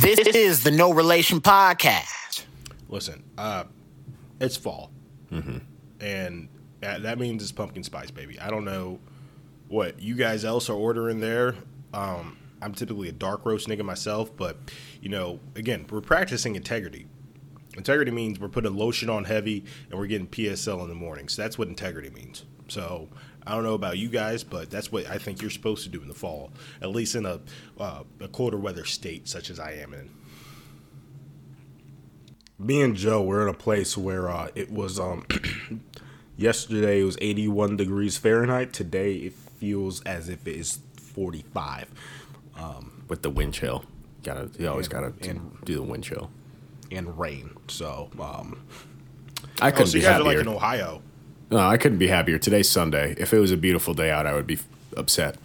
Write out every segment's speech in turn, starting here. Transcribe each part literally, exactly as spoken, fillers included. This is the No Relation Podcast. Listen, uh, it's fall. Mm-hmm. And that means it's pumpkin spice, baby. I don't know what you guys else are ordering there. Um, I'm typically a dark roast nigga myself, but, you know, again, we're practicing integrity. Integrity means we're putting lotion on heavy and we're getting P S L in the morning. So that's what integrity means. So I don't know about you guys, but that's what I think you're supposed to do in the fall, at least in a, uh, a colder weather state such as I am in. Me and Joe were in a place where uh, it was um, yesterday it was eighty-one degrees Fahrenheit. Today it feels as if it is forty-five. Um, With the wind chill. Gotta, you always got to do the wind chill. And rain. So um, I couldn't oh, so be you guys happier. Are like in Ohio. No, I couldn't be happier. Today's Sunday. If it was a beautiful day out, I would be f- upset.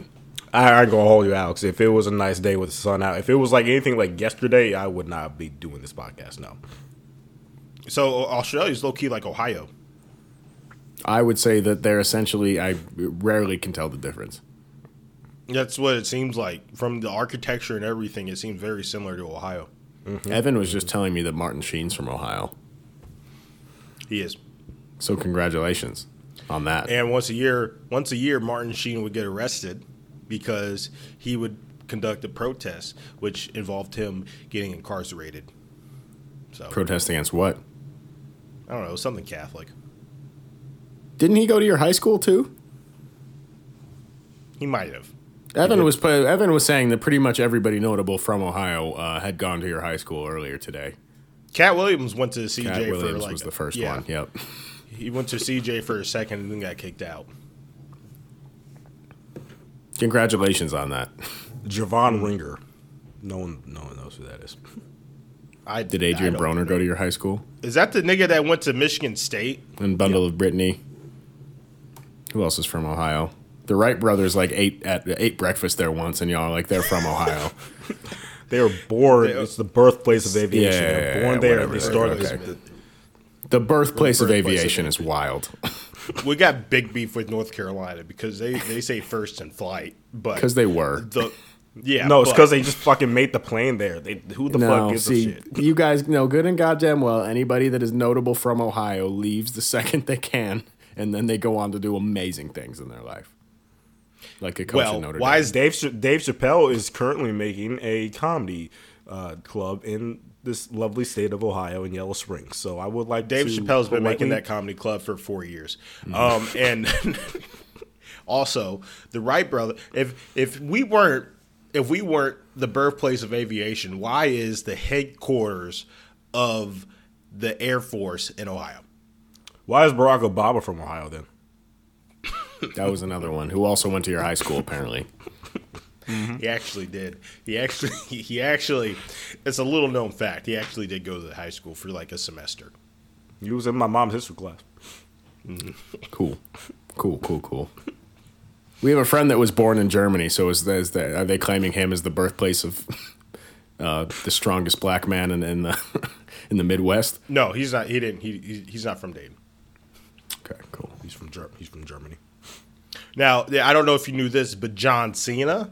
I, I go hold you, Alex. If it was a nice day with the sun out, if it was like anything like yesterday, I would not be doing this podcast. No. So Australia's low key like Ohio. I would say that they're essentially. I rarely can tell the difference. That's what it seems like from the architecture and everything. It seems very similar to Ohio. Mm-hmm. Evan was just telling me that Martin Sheen's from Ohio. He is. So congratulations on that. And once a year, once a year, Martin Sheen would get arrested because he would conduct a protest, which involved him getting incarcerated. So protest against what? I don't know, something Catholic. Didn't he go to your high school too? He might have. Evan was Evan was saying that pretty much everybody notable from Ohio uh, had gone to your high school earlier today. Cat Williams went to C J. Cat Williams for like was the first yeah. one. Yep, he went to C J for a second and then got kicked out. Congratulations on that, Javon Ringer. No one, no one knows who that is. I did Adrian I Broner know. Go to your high school? Is that the nigga that went to Michigan State? And Bundle yep. of Brittany. Who else is from Ohio? The Wright brothers like ate at ate breakfast there once, and y'all are like they're from Ohio. They were born. They, it's the birthplace of aviation. Yeah, they were born yeah, there. Whatever, they started okay. this, the, the birthplace the birth of aviation is wild. We got big beef with North Carolina because they, they say first in flight, but because they were the yeah. No, it's because they just fucking made the plane there. They who the no, fuck gives see, a shit? You guys know good and goddamn well anybody that is notable from Ohio leaves the second they can, and then they go on to do amazing things in their life. Like a coach well, in Notre Dame. Why is Dave Dave Chappelle is currently making a comedy uh, club in this lovely state of Ohio in Yellow Springs. So I would like Dave to Chappelle's been making that comedy club for four years, mm-hmm. um, and also the Wright brother. If if we weren't if we weren't the birthplace of aviation, why is the headquarters of the Air Force in Ohio? Why is Barack Obama from Ohio then? That was another one who also went to your high school, apparently. Mm-hmm. He actually did. He actually, he actually, it's a little known fact. He actually did go to the high school for like a semester. He was in my mom's history class. Mm-hmm. Cool. Cool, cool, cool. We have a friend that was born in Germany, so is, is that, are they claiming him as the birthplace of uh, the strongest black man in, in, the, in the Midwest? No, he's not. He didn't. He, he He's not from Dayton. Okay, cool. He's from Ger- He's from Germany. Now, I don't know if you knew this, but John Cena,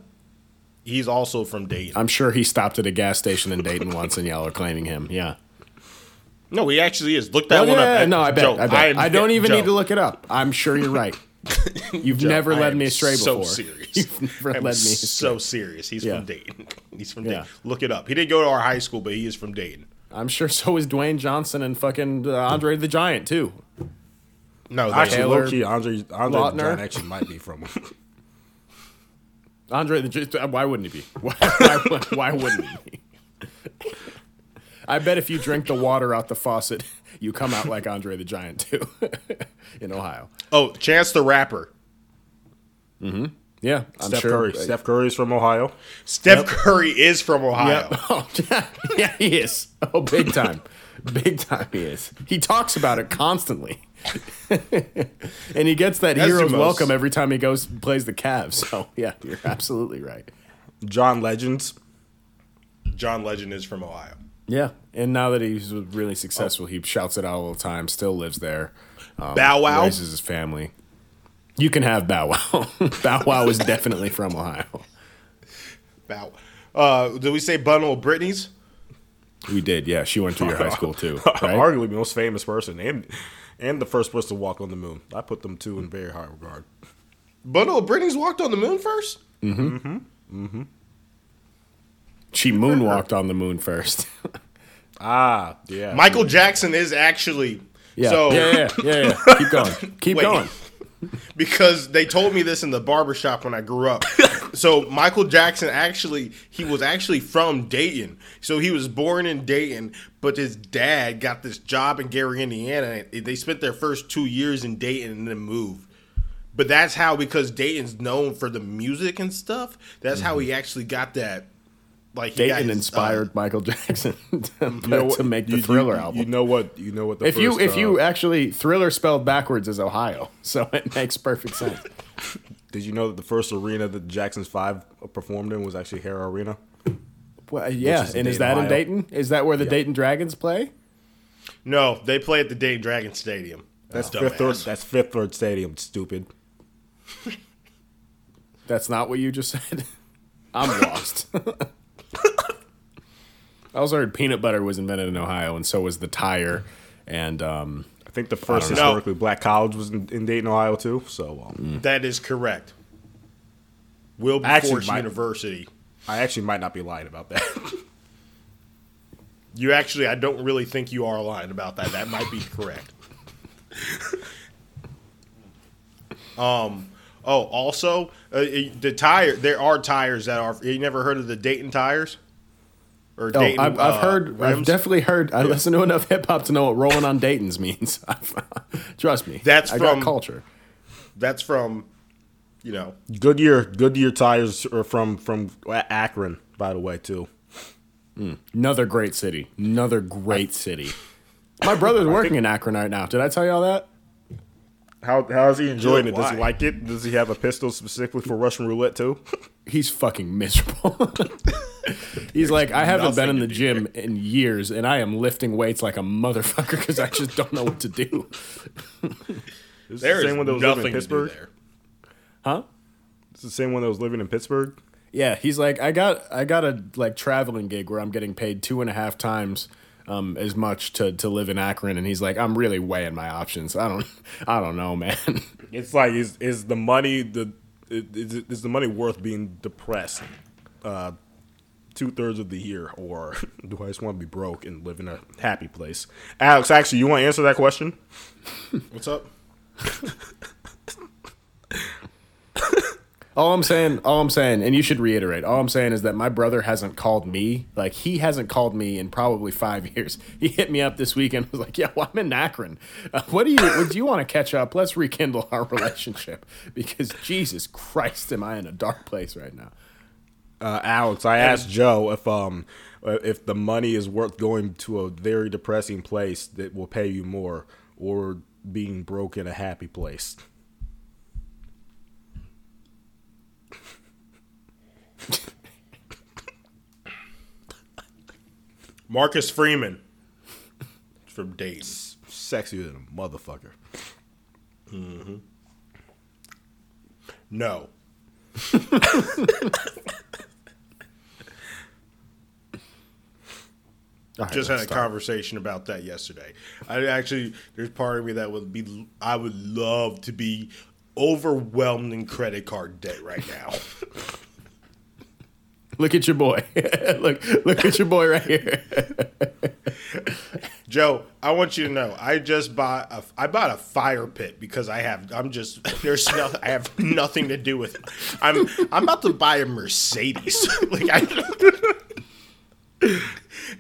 he's also from Dayton. I'm sure he stopped at a gas station in Dayton once, and y'all are claiming him. Yeah. No, he actually is. Look that oh, yeah, one up. No, I bet. Joe, I, bet. I, am, I don't even Joe. need to look it up. I'm sure you're right. You've Joe, never led me astray so before. Serious. You've never I'm led me astray. So serious. He's yeah. from Dayton. He's from Dayton. Yeah. Look it up. He didn't go to our high school, but he is from Dayton. I'm sure so is Dwayne Johnson and fucking uh, Andre the Giant, too. No, actually, low-key, Andre, Andre the Giant actually might be from him. Andre the Giant, why wouldn't he be? Why, why, why wouldn't he be? I bet if you drink the water out the faucet, you come out like Andre the Giant, too, in Ohio. Oh, Chance the Rapper. Mm-hmm. Yeah, I'm Steph sure. Curry. Steph Curry's from Ohio. Steph yep. Curry is from Ohio. Yep. Oh, yeah, he is. Oh, big time. Big time he is. He talks about it constantly. And he gets that That's hero's most... welcome every time he goes and plays the Cavs. So, yeah, you're absolutely right. John Legend. John Legend is from Ohio. Yeah, and now that he's really successful, oh. he shouts it out all the time, still lives there. Um, Bow Wow. Raises his family. You can have Bow Wow. Bow Wow is definitely from Ohio. Bow. Uh, did we say Bundle of Britney's? We did, yeah. She went to your high school too. Right? Arguably the most famous person and and the first person to walk on the moon. I put them two in very high regard. But oh, Britney's walked on the moon first? Mm-hmm. Mm-hmm. Mm-hmm. She moonwalked on the moon first. Ah, yeah. Michael Jackson is actually... Yeah, so, yeah, yeah, yeah, yeah. Keep going. Keep Wait, going. Because they told me this in the barbershop when I grew up. So Michael Jackson actually, he was actually from Dayton. So he was born in Dayton, but his dad got this job in Gary, Indiana. They spent their first two years in Dayton and then moved. But that's how, because Dayton's known for the music and stuff, that's mm-hmm. how he actually got that. Like Dayton his, inspired uh, Michael Jackson to, you know what, to make the you, Thriller you, album. You know what? You know what? The if first, you if uh, you actually Thriller spelled backwards is Ohio, so it makes perfect sense. Did you know that the first arena that Jackson's Five performed in was actually Hare Arena? Well, yeah, is and Dayton, is that Ohio. in Dayton? Is that where the yeah. Dayton Dragons play? No, they play at the Dayton Dragon Stadium. That's oh, fifth third, That's Fifth Third Stadium. Stupid. That's not what you just said. I'm lost. I also heard peanut butter was invented in Ohio, and so was the tire. And um, I think the first historically know. black college was in, in Dayton, Ohio, too. So um, mm. that is correct. Wilberforce University. I actually might not be lying about that. You actually, I don't really think you are lying about that. That might be correct. um. Oh, also, uh, the tire. There are tires that are. You never heard of the Dayton tires? Or Dayton, oh, I've, I've uh, heard. Rims? I've definitely heard. I yeah. listen to enough hip hop to know what rolling on Dayton's means. Trust me, that's I from got culture. That's from, you know, Goodyear. Goodyear tires are from from Akron, by the way, too. Mm. Another great city. Another great city. My brother's working think, in Akron right now. Did I tell you all that? How how is he enjoying Dude, it? Why? Does he like it? Does he have a pistol specifically for Russian roulette too? He's fucking miserable. He's like, I haven't been in the gym in years, and I am lifting weights like a motherfucker because I just don't know what to do. It's the same one that was living in Pittsburgh. Huh? It's the same one that was living in Pittsburgh. Yeah, he's like, I got I got a like traveling gig where I'm getting paid two and a half times um, as much to to live in Akron, and he's like, I'm really weighing my options. I don't I don't know, man. It's like, is is the money the is, is the money worth being depressed? Uh, two-thirds of the year, or do I just want to be broke and live in a happy place? Alex, actually, you want to answer that question? What's up? all I'm saying, all I'm saying, and you should reiterate, all I'm saying is that my brother hasn't called me. Like, he hasn't called me in probably five years. He hit me up this weekend and was like, yeah, well, I'm in Akron. Uh, what do you, what do you want to catch up? Let's rekindle our relationship, because Jesus Christ, am I in a dark place right now. Uh, Alex, I asked Joe if um if the money is worth going to a very depressing place that will pay you more, or being broke in a happy place. Marcus Freeman from Dayton, sexier than a motherfucker. Mm-hmm. No. Right, just had a start. conversation about that yesterday. I actually, there's part of me that would be, I would love to be overwhelmed in credit card debt right now. Look at your boy. look, look at your boy right here. Joe, I want you to know, I just bought a, I bought a fire pit because I have, I'm just, there's no, I have nothing to do with it. I'm, I'm about to buy a Mercedes. like I.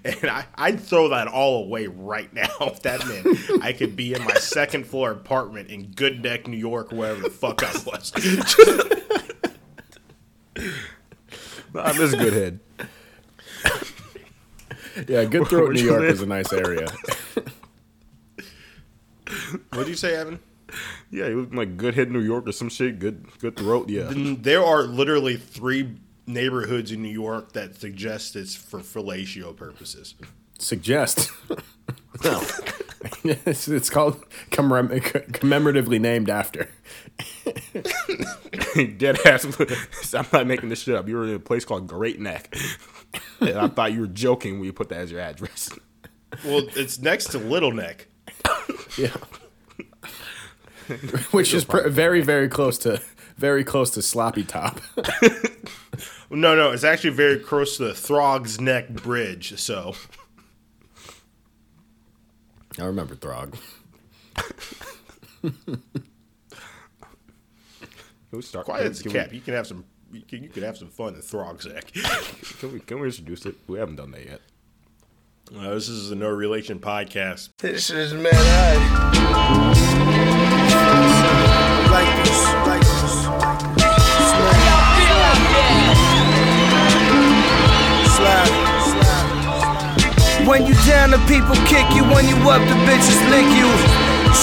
And I, I'd throw that all away right now if that meant I could be in my second floor apartment in Good Neck, New York, wherever the fuck I was. I'm just good head. Yeah, Good Throat, New York is a nice area. What did you say, Evan? Yeah, it was like Good Head, New York, or some shit. Good, Good Throat, yeah. There are literally three neighborhoods in New York that suggest it's for fellatio purposes. Suggest? No. it's, it's called commem- commemoratively named after. Dead ass. I'm not making this shit up. You were in a place called Great Neck. And I thought you were joking when you put that as your address. Well, it's next to Little Neck. Yeah. Which is pr- very, very close to very close to Sloppy Top. No, no, it's actually very close to the Throg's Neck Bridge. So I remember Throg. Start, Quiet as a cat. You can have some. You can, you can have some fun at Throg's Neck. Can we? Can we introduce it? We haven't done that yet. Uh, this is the No Relation Podcast. This is man. I like this. Like this. Like this. Slap. Slap. When you down, the people kick you. When you up, the bitches lick you.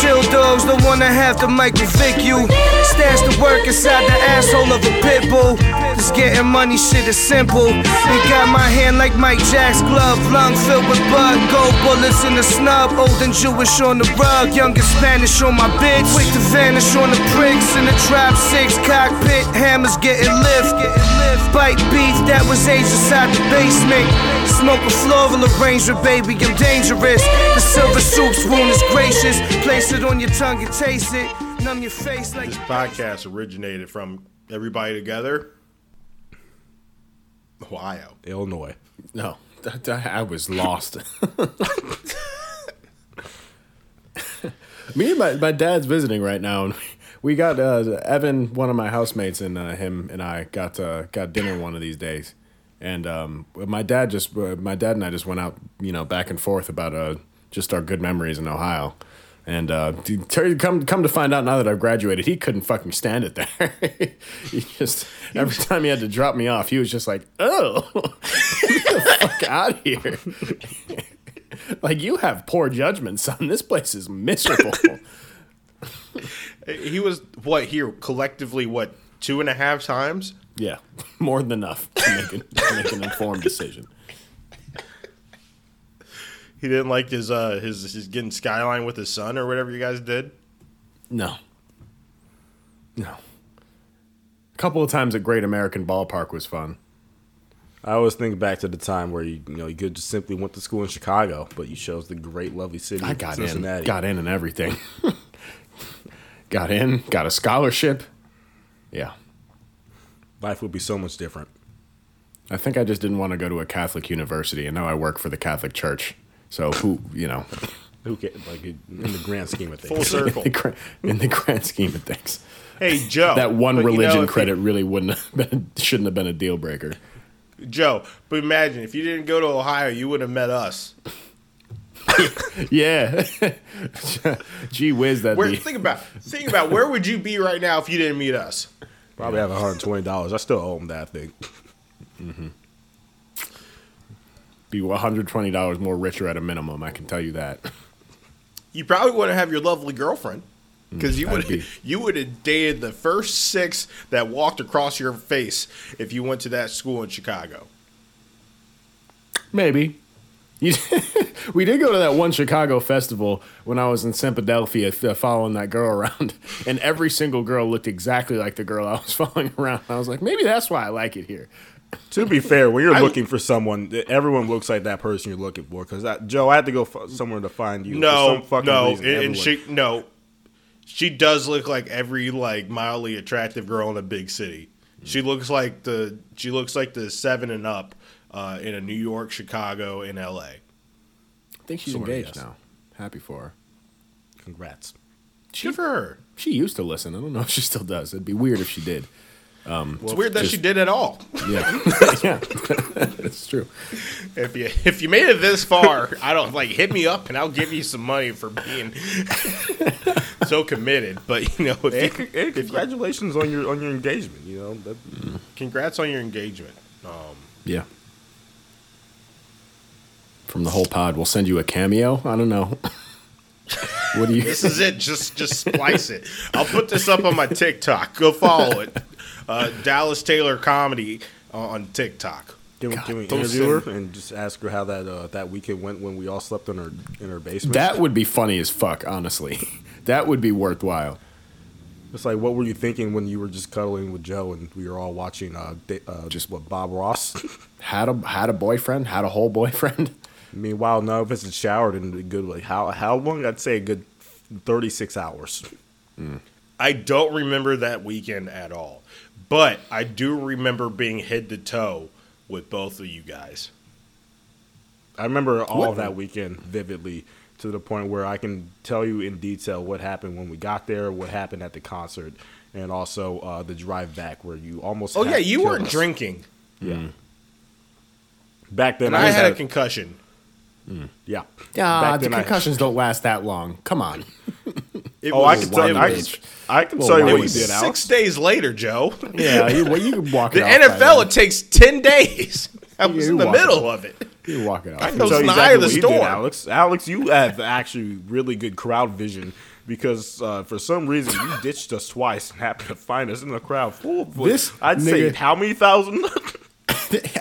Chill dogs don't wanna have to Michael Vick you. Stash the work inside the asshole of a pit bull. This getting money shit is simple. It got my hand like Mike Jack's glove. Lung filled with blood, gold bullets in the snub. Old and Jewish on the rug, young and Spanish on my bitch. Quick to vanish on the bricks in the drop six cockpit. Hammers getting lift, getting lift. Bite beef that was aged inside the basement. Smoke a floral arranger, baby, I'm dangerous. The silver soup's wound is gracious. Play it on your tongue and taste it. Numb your face like this podcast originated from everybody together. Ohio, Illinois. No, I, I was lost. Me and my, my dad's visiting right now, and we got uh, Evan, one of my housemates, and uh, him and I got uh, got dinner one of these days. And um, my dad just uh, my dad and I just went out, you know, back and forth about uh, just our good memories in Ohio. And uh, come come to find out now that I've graduated, he couldn't fucking stand it there. He just, every time he had to drop me off, he was just like, oh, get the fuck out of here. Like, you have poor judgment, son. This place is miserable. He was, what, here collectively, what, two and a half times? Yeah, more than enough to make, a, to make an informed decision. He didn't like his uh his his getting skyline with his son or whatever you guys did. No. No. A couple of times at Great American Ballpark was fun. I always think back to the time where you you know you could just simply went to school in Chicago, but you chose the great lovely city. I got in, got in, and everything. Got in, got a scholarship. Yeah. Life would be so much different. I think I just didn't want to go to a Catholic university, and now I work for the Catholic Church. So who you know? Who can, like in the grand scheme of things? Full circle. In the, gra- in the grand scheme of things. Hey Joe, that one religion you know, credit they, really wouldn't have been, shouldn't have been a deal breaker. Joe, but imagine if you didn't go to Ohio, you would have met us. Yeah. Gee whiz, that. Think about think about where would you be right now if you didn't meet us? Probably have one hundred twenty dollars. I still owe him that, I think. Mm-hmm. Be one hundred twenty dollars more richer at a minimum, I can tell you that. You probably wouldn't have your lovely girlfriend because you would be. You would have dated the first six that walked across your face if you went to that school in Chicago. Maybe. You, we did go to that one Chicago festival when I was in Sempedelphia uh, following that girl around, and every single girl looked exactly like the girl I was following around. I was like, maybe that's why I like it here. To be fair, when you're I, looking for someone, everyone looks like that person you're looking for. Because, Joe, I had to go f- somewhere to find you. No, for some fucking no, reason. And, and she, no, she does look like every like mildly attractive girl in a big city. Mm-hmm. She looks like the she looks like the seven and up uh, in a New York, Chicago, and L A. I think she's sort engaged now. Happy for her. Congrats. She, Good for her. She used to listen. I don't know if she still does. It'd be weird if she did. Um, it's well, weird that just, she did at all. Yeah, yeah, that's true. If you if you made it this far, I don't like hit me up and I'll give you some money for being so committed. But you know, if and, you, and congratulations if you, on your on your engagement. You know, that, mm. Congrats on your engagement. Um, yeah. From the whole pod, we'll send you a cameo. I don't know. What do you? This is it. Just just splice it. I'll put this up on my TikTok. Go follow it. Uh, Dallas Taylor comedy on TikTok. Can we, can we interview her and just ask her how that uh, that weekend went when we all slept in her in her basement? That would be funny as fuck, honestly. That would be worthwhile. It's like, what were you thinking when you were just cuddling with Joe and we were all watching uh, uh, just what Bob Ross had a had a boyfriend, had a whole boyfriend. Meanwhile, no, if it's a shower, didn't be good. Like how how long? I'd say a good thirty-six hours. Mm. I don't remember that weekend at all, but I do remember being head to toe with both of you guys. I remember all what? of that weekend vividly, to the point where I can tell you in detail what happened when we got there, what happened at the concert, and also uh, the drive back where you almost... Oh, yeah, you were us. drinking. Yeah. Mm. Back then, and I, I had, had a concussion. Mm. Yeah. Uh, the concussions I... don't last that long. Come on. It oh, was I can tell you. I can, I can well, tell you what you did, Alex. Six days later, Joe. Yeah, you, well, you can walk it out. The N F L, it takes ten days. I was yeah, in the middle out. of it. You're walking out. I know it's not exactly the store. Alex, Alex, you have actually really good crowd vision because uh, for some reason you ditched us twice and happened to find us in the crowd full of this. I'd nigga, say how many thousand?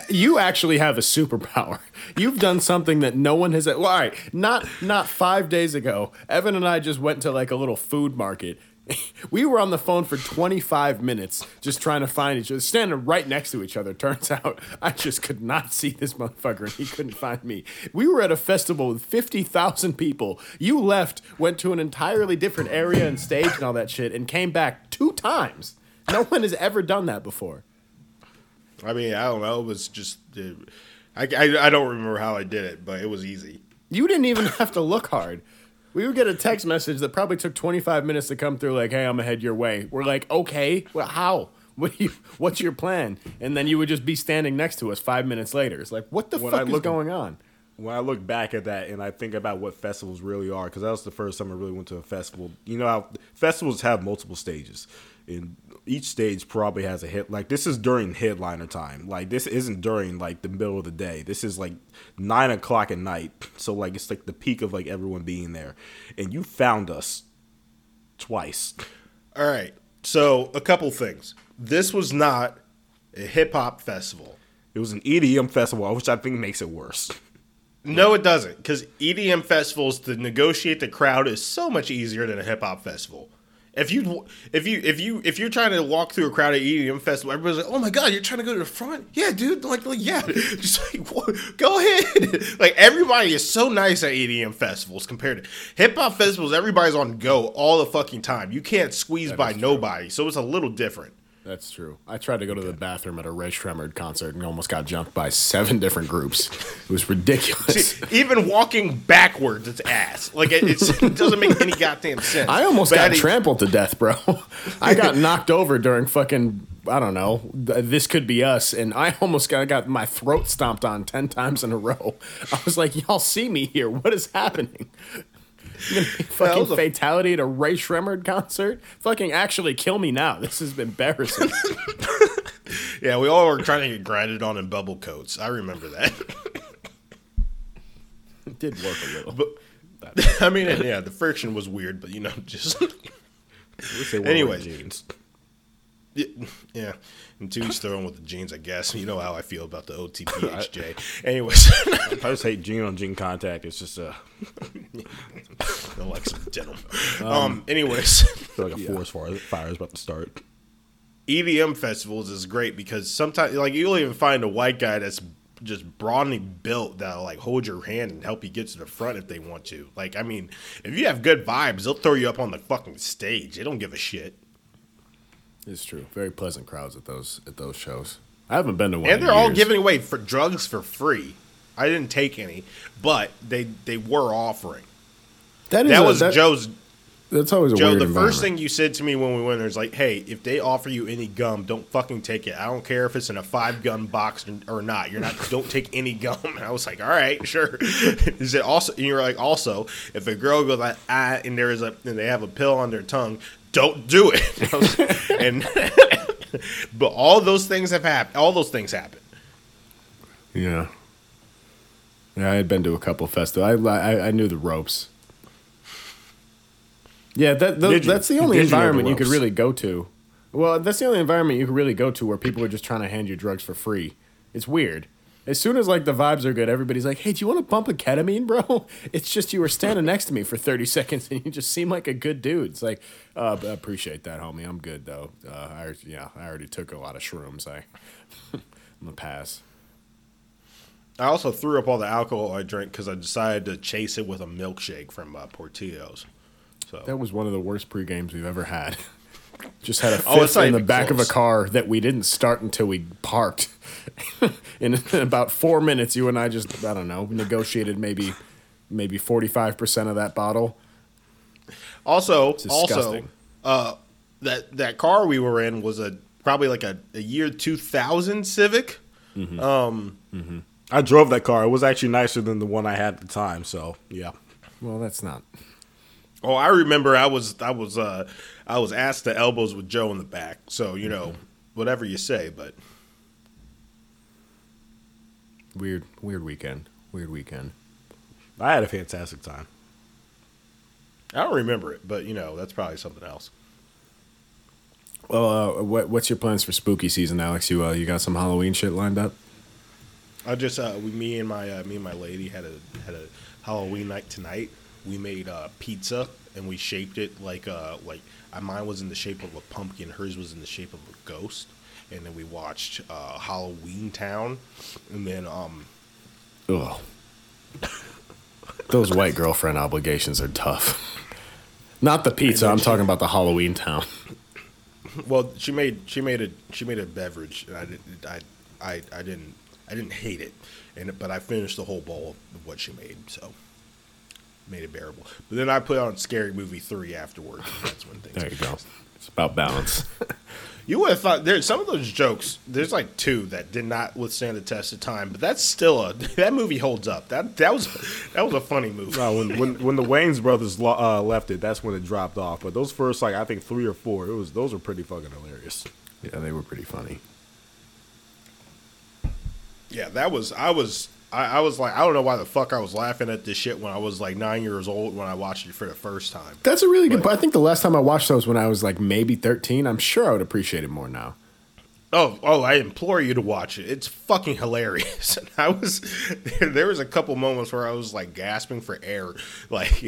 You actually have a superpower. You've done something that no one has. Well, all right, not not five days ago, Evan and I just went to like a little food market. We were on the phone for twenty-five minutes just trying to find each other, standing right next to each other. Turns out I just could not see this motherfucker and he couldn't find me. We were at a festival with fifty thousand people. You left, went to an entirely different area and stage and all that shit, and came back two times. No one has ever done that before. I mean, I don't know. It was just, it, I, I, I don't remember how I did it, but it was easy. You didn't even have to look hard. We would get a text message that probably took twenty-five minutes to come through, like, hey, I'm going to head your way. We're like, okay, well, how? What do you, what's your plan? And then you would just be standing next to us five minutes later. It's like, what the when fuck I is look, going on? When I look back at that and I think about what festivals really are, because that was the first time I really went to a festival. You know how festivals have multiple stages, and each stage probably has a hit. Like, this is during headliner time. Like, this isn't during, like, the middle of the day. This is, like, nine o'clock at night. So, like, it's, like, the peak of, like, everyone being there. And you found us twice. All right. So, a couple things. This was not a hip-hop festival. It was an E D M festival, which I think makes it worse. No, it doesn't. Because E D M festivals, to negotiate the crowd, is so much easier than a hip-hop festival. If you if you if you if you're trying to walk through a crowded E D M festival, everybody's like, "Oh my god, you're trying to go to the front?" Yeah, dude. Like, like yeah, just like what? Go ahead. Like, everybody is so nice at E D M festivals compared to hip hop festivals. Everybody's on go all the fucking time. You can't squeeze that by nobody, so it's a little different. That's true. I tried to go to the bathroom at a Ray Shremmerd concert and almost got jumped by seven different groups. It was ridiculous. See, even walking backwards, it's ass. Like, it, it's, it doesn't make any goddamn sense. I almost but got I trampled to death, bro. I got knocked over during fucking, I don't know, This Could Be Us, and I almost got, got my throat stomped on ten times in a row. I was like, y'all see me here. What is happening? Fucking a- fatality at a Ray Shremmerd concert? Fucking actually kill me now. This is embarrassing. Yeah, we all were trying to get grinded on in bubble coats. I remember that. It did work a little. But, I mean, yeah, the friction was weird, but you know, just... Anyways. Jeans. Yeah. Until you throw in with the jeans, I guess. You know how I feel about the O T P H J. Anyways. I just hate jean on jean contact. It's just, uh... I don't like some denim. Um, um, anyways. I feel like a yeah. forest fire is about to start. E D M festivals is great because sometimes, like, you'll even find a white guy that's just broadly built that'll, like, hold your hand and help you get to the front if they want to. Like, I mean, if you have good vibes, they'll throw you up on the fucking stage. They don't give a shit. It's true. Very pleasant crowds at those at those shows. I haven't been to one. And they're in all years. Giving away for drugs for free. I didn't take any, but they they were offering. That is that a, was that, Joe's. That's always a Joe. Weird the first thing you said to me when we went there is like, "Hey, if they offer you any gum, don't fucking take it. I don't care if it's in a five gun box or not. You're not. Don't take any gum." And I was like, "All right, sure." Is it also? And you're like, "Also, if a girl goes like, ah, and there is a, and they have a pill on their tongue." Don't do it. And but all those things have happened. All those things happen. Yeah. Yeah, I had been to a couple festivals. I, I I knew the ropes. Yeah, that the, that's the only Did environment you, know the you could really go to. Well, that's the only environment you could really go to where people are just trying to hand you drugs for free. It's weird. As soon as like the vibes are good, everybody's like, hey, do you want to bump a ketamine, bro? It's just you were standing next to me for thirty seconds and you just seem like a good dude. It's like, uh, I appreciate that, homie. I'm good, though. Uh, I, yeah, I already took a lot of shrooms. I, I'm going to pass. I also threw up all the alcohol I drank because I decided to chase it with a milkshake from uh, Portillo's. So that was one of the worst pre-games we've ever had. Just had a fifth oh, it's in the back close. Of a car that we didn't start until we parked. in, in about four minutes, you and I just, I don't know, negotiated maybe maybe forty-five percent of that bottle. Also, also uh, that that car we were in was a probably like a, a year two thousand Civic. Mm-hmm. Um, mm-hmm. I drove that car. It was actually nicer than the one I had at the time, so yeah. Well, that's not... Oh, I remember I was I was uh, I was asked to elbows with Joe in the back. So, you know, mm-hmm. whatever you say, but weird weird weekend. Weird weekend. I had a fantastic time. I don't remember it, but you know, that's probably something else. Well, uh, what what's your plans for spooky season, Alex? You uh, you got some Halloween shit lined up? I just uh, we, me and my uh, me and my lady had a had a Halloween night tonight. We made uh, pizza, and we shaped it like uh, like mine was in the shape of a pumpkin. Hers was in the shape of a ghost. And then we watched uh, Halloween Town. And then... um, Ugh. Those white girlfriend obligations are tough. Not the pizza. I'm she, talking about the Halloween Town. Well, she made she made a she made a beverage, and I didn't I I, I didn't I didn't hate it, and but I finished the whole bowl of what she made. So. Made it bearable. But then I put on Scary Movie three afterwards. That's when things There you go. It's about balance. You would have thought there's some of those jokes, there's like two that did not withstand the test of time, but that's still a that movie holds up. That that was that was a funny movie. No, when when when the Wayans brothers lo- uh, left it, that's when it dropped off. But those first like I think three or four, it was those were pretty fucking hilarious. Yeah, they were pretty funny. Yeah, that was I was I, I was like, I don't know why the fuck I was laughing at this shit when I was like nine years old when I watched it for the first time. That's a really good point. I think the last time I watched those when I was like maybe thirteen. I'm sure I would appreciate it more now. Oh, oh! I implore you to watch it. It's fucking hilarious. And I was there, there was a couple moments where I was like gasping for air. Like,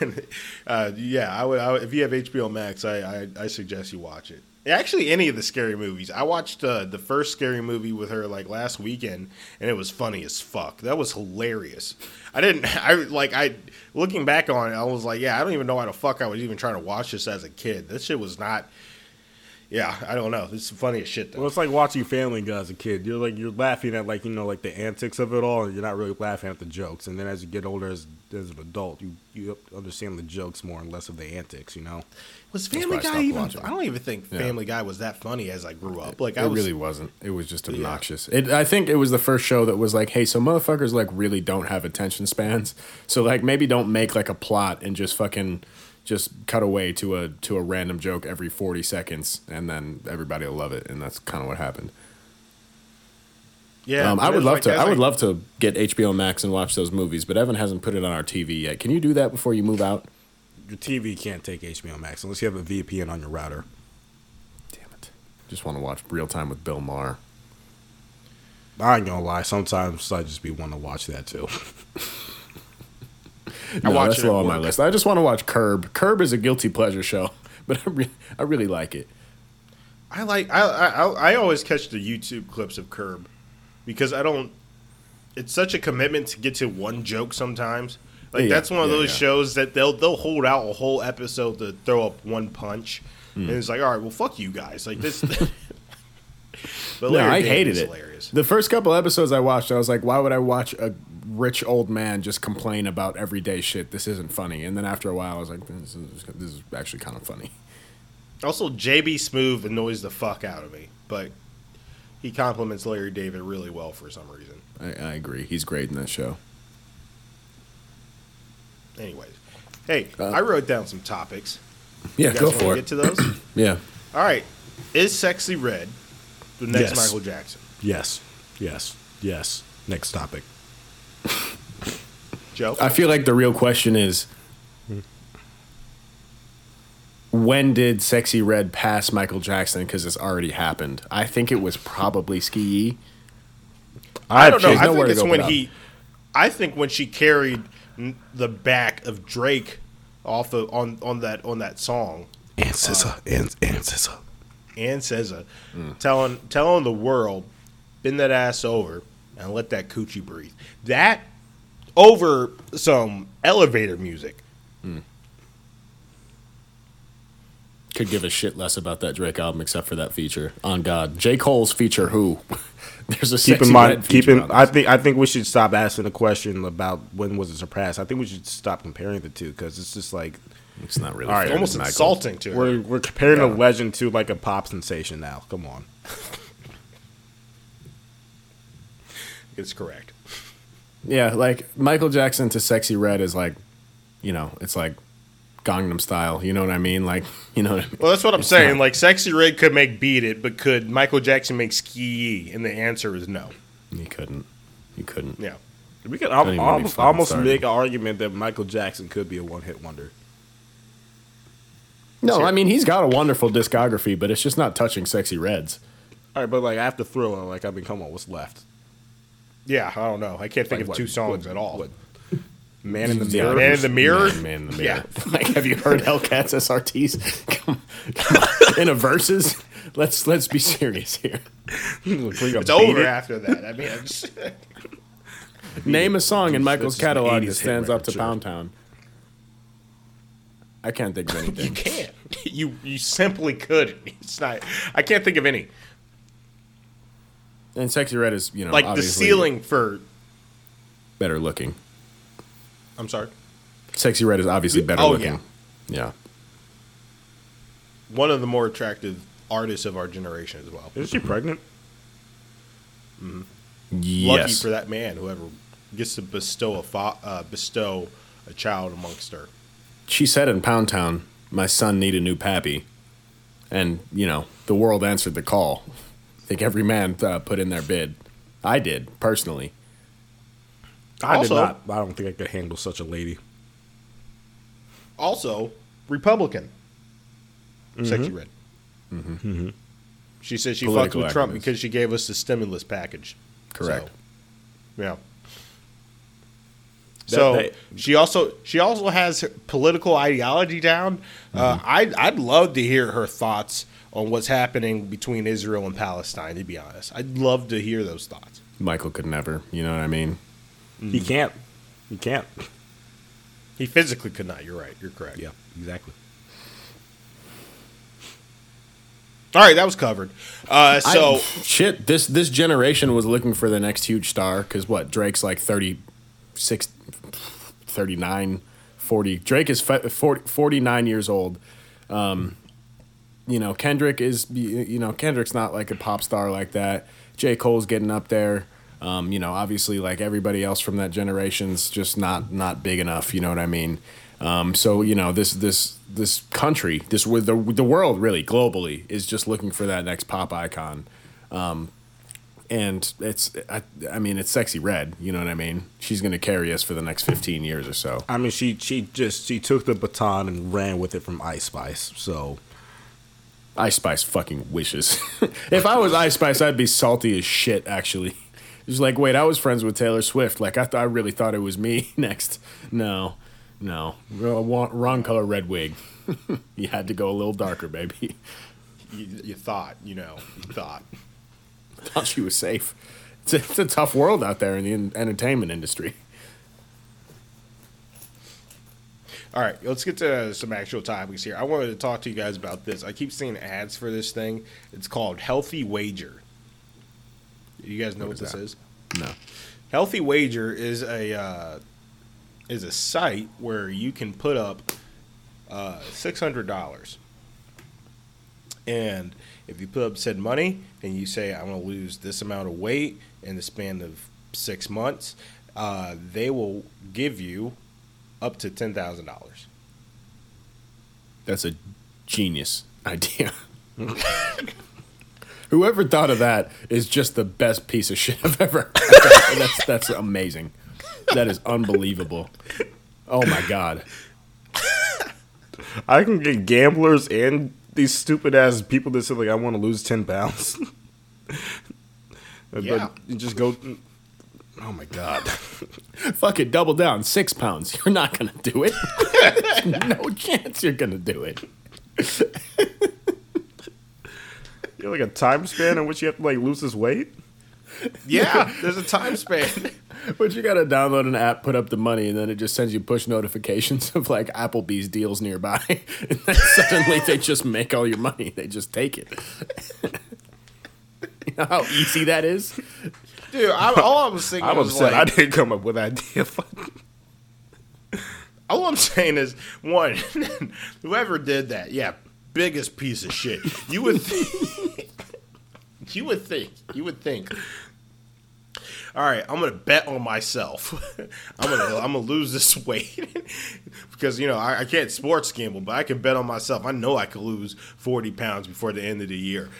and, uh, yeah, I would, I would. If you have H B O Max, I, I I suggest you watch it. Actually, any of the scary movies. I watched uh, the first Scary Movie with her like last weekend, and it was funny as fuck. That was hilarious. I didn't. I like. I looking back on it, I was like, yeah, I don't even know why the fuck I was even trying to watch this as a kid. This shit was not. Yeah, I don't know. It's the funniest shit, though. Well, it's like watching Family Guy as a kid. You're like you're laughing at like you know like the antics of it all, and you're not really laughing at the jokes. And then as you get older, as as an adult, you, you understand the jokes more and less of the antics. You know, was Family Guy even? Watching. I don't even think yeah. Family Guy was that funny as I grew up. Like it, I was, it really wasn't. It was just obnoxious. Yeah. It I think it was the first show that was like, hey, so motherfuckers like really don't have attention spans. So like maybe don't make like a plot and just fucking. Just cut away to a to a random joke every forty seconds, and then everybody will love it, and that's kind of what happened. Yeah, um, I would love like, to. I would like, love to get H B O Max and watch those movies, but Evan hasn't put it on our T V yet. Can you do that before you move out? Your T V can't take H B O Max unless you have a V P N on your router. Damn it! Just want to watch Real Time with Bill Maher. I ain't gonna lie. Sometimes I just be wanting to watch that too. No, I watch that's it low on my list. I just want to watch Curb. Curb is a guilty pleasure show, but I really, I really like it. I like. I, I I always catch the YouTube clips of Curb because I don't. It's such a commitment to get to one joke sometimes. Like yeah, that's one of yeah, those yeah. shows that they'll they'll hold out a whole episode to throw up one punch, mm. and it's like, all right, well, fuck you guys. Like this. But no, I hated it. Hilarious. The first couple episodes I watched, I was like, why would I watch a rich old man just complain about everyday shit? This isn't funny. And then after a while, I was like, this is, this is actually kind of funny. Also, J B Smoove annoys the fuck out of me, but he compliments Larry David really well for some reason. I, I agree. He's great in that show. Anyways, hey, uh, I wrote down some topics. Yeah, go for it. Get to those. Yeah. All right. Is Sexyy Red the next yes. Michael Jackson? Yes. Yes. Yes. Next topic. Joe? I feel like the real question is, when did Sexyy Red pass Michael Jackson? Because it's already happened. I think it was probably Ski. I, I don't know. I think it's when he. I think when she carried the back of Drake off of, on on that on that song. And S Z A, uh, and and S Z A, and S Z A, mm. telling telling the world, bend that ass over and let that coochie breathe. That over some elevator music. Mm. Could give a shit less about that Drake album except for that feature. On God, J. Cole's feature. Who? There's a keep in mind. Keep in. I think. I think we should stop asking the question about when was it surpassed. I think we should stop comparing the two because it's just like it's not really. All right, almost insulting to it. We're we're comparing yeah. a legend to like a pop sensation now. Come on. It's correct. Yeah, like Michael Jackson to Sexyy Red is like, you know, it's like Gangnam Style, you know what I mean? Like, you know what I mean? Well, that's what I'm it's saying. Not. Like, Sexyy Red could make Beat It, but could Michael Jackson make Ski? And the answer is no. He couldn't. He couldn't. Yeah. We could al- almost, almost make an argument that Michael Jackson could be a one-hit wonder. No, I mean, he's got a wonderful discography, but it's just not touching Sexyy Red's. All right, but, like, I have to throw it. Like, I mean, come on, what's left? Yeah, I don't know. I can't think like, of what, two songs what, at all. What? Man in the Mirror. Man in the Mirror? Man, man in the Mirror. Yeah. Like, have you heard Hellcats S R Ts? Come, come in a versus? Let's let's be serious here. It's over it. After that. I mean, I'm just... Name a song in Michael's catalog that stands up to Poundtown. I can't think of anything. You can't. You you simply couldn't. It's not. I can't think of any. And Sexyy Red is, you know, like the ceiling for better looking. I'm sorry? Sexyy Red is obviously better oh, looking. Yeah. yeah. One of the more attractive artists of our generation as well. Is she pregnant? Mm-hmm. Yes. Lucky for that man, whoever gets to bestow a, fo- uh, bestow a child amongst her. She said in Poundtown, my son need a new pappy. And, you know, the world answered the call. I think every man uh, put in their bid. I did, personally. I also, did not. I don't think I could handle such a lady. Also, Republican. Mm-hmm. Sexyy Red. Mm-hmm. Mm-hmm. She said she Political fucked with activists. Trump because she gave us the stimulus package. Correct. So, yeah. That, so that, she also she also has her political ideology down. Mm-hmm. Uh, I'd I'd love to hear her thoughts on what's happening between Israel and Palestine. To be honest, I'd love to hear those thoughts. Michael could never. You know what I mean? He can't. He can't. He physically could not. You're right. You're correct. Yeah, exactly. All right, that was covered. Uh, so I, shit, this this generation was looking for the next huge star because what? Drake's like thirty-six, thirty-nine, forty. Drake is forty, forty-nine years old. Um, you know, Kendrick is, you know, Kendrick's not like a pop star like that. J. Cole's getting up there. Um, you know, obviously, like everybody else from that generation's just not not big enough. You know what I mean? Um, so, you know, this this this country, this with the the world really globally is just looking for that next pop icon, um, and it's I, I mean it's Sexyy Red. You know what I mean? She's gonna carry us for the next fifteen years or so. I mean, she she just she took the baton and ran with it from Ice Spice. So. Ice Spice fucking wishes. If I was Ice Spice, I'd be salty as shit. Actually. It's like, wait, I was friends with Taylor Swift. Like, I th- I really thought it was me next. No, no. Wrong color red wig. You had to go a little darker, baby. You, you thought, you know, you thought. Thought she was safe. It's a, it's a tough world out there in the in- entertainment industry. All right, let's get to some actual topics here. I wanted to talk to you guys about this. I keep seeing ads for this thing. It's called Healthy Wager. You guys know what, what is this that? Is? No. Healthy Wager is a uh, is a site where you can put up uh, six hundred dollars. And if you put up said money and you say, I'm going to lose this amount of weight in the span of six months, uh, they will give you up to ten thousand dollars. That's a genius idea. Whoever thought of that is just the best piece of shit I've ever heard. That's, that's amazing. That is unbelievable. Oh, my God. I can get gamblers and these stupid-ass people that say, like, I want to lose ten pounds. Yeah. But you just go Oh my God. Fuck it, double down. Six pounds. You're not going to do it. There's no chance you're going to do it. You have like a time span in which you have to like lose this weight? Yeah, there's a time span. But you got to download an app, put up the money, and then it just sends you push notifications of like Applebee's deals nearby. And then suddenly they just make all your money. They just take it. You know how easy that is? Dude, I, all I was thinking I'm was upset. Like, I didn't come up with that idea. All I'm saying is, one, whoever did that, yeah, biggest piece of shit. You would think, you would think, you would think, all right, I'm going to bet on myself. I'm going to I'm gonna lose this weight because, you know, I, I can't sports gamble, but I can bet on myself. I know I could lose forty pounds before the end of the year.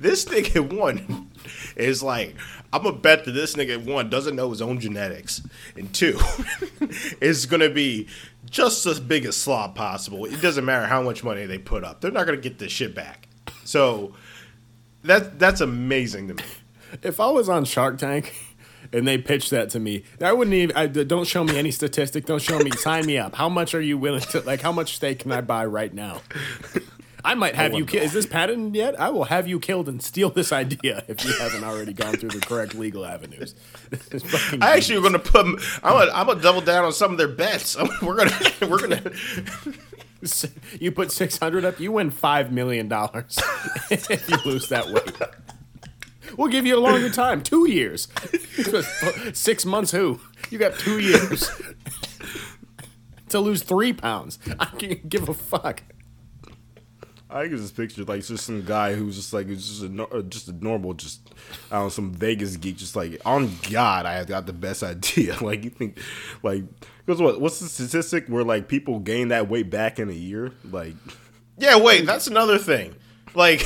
This nigga at one is like, I'm going to bet that this nigga at one doesn't know his own genetics. And two, is going to be just as big a slob possible. It doesn't matter how much money they put up. They're not going to get this shit back. So that that's amazing to me. If I was on Shark Tank and they pitched that to me, I wouldn't even, I, don't show me any statistic. Don't show me, sign me up. How much are you willing to, like, how much steak can I buy right now? I might have oh, you killed. Is this patented yet? I will have you killed and steal this idea if you haven't already gone through the correct legal avenues. This is fucking I actually going to put. I'm gonna, I'm gonna double down on some of their bets. I'm, we're gonna. We're gonna. You put six hundred up, you win five million dollars if you lose that weight. We'll give you a longer time, two years. Six months. Who? You got two years to lose three pounds. I can't give a fuck. I can just picture like just some guy who's just like just a just a normal just I don't know, some Vegas geek just like on God I got the best idea. Like you think like because what what's the statistic where like people gain that weight back in a year? Like yeah, wait, that's another thing. Like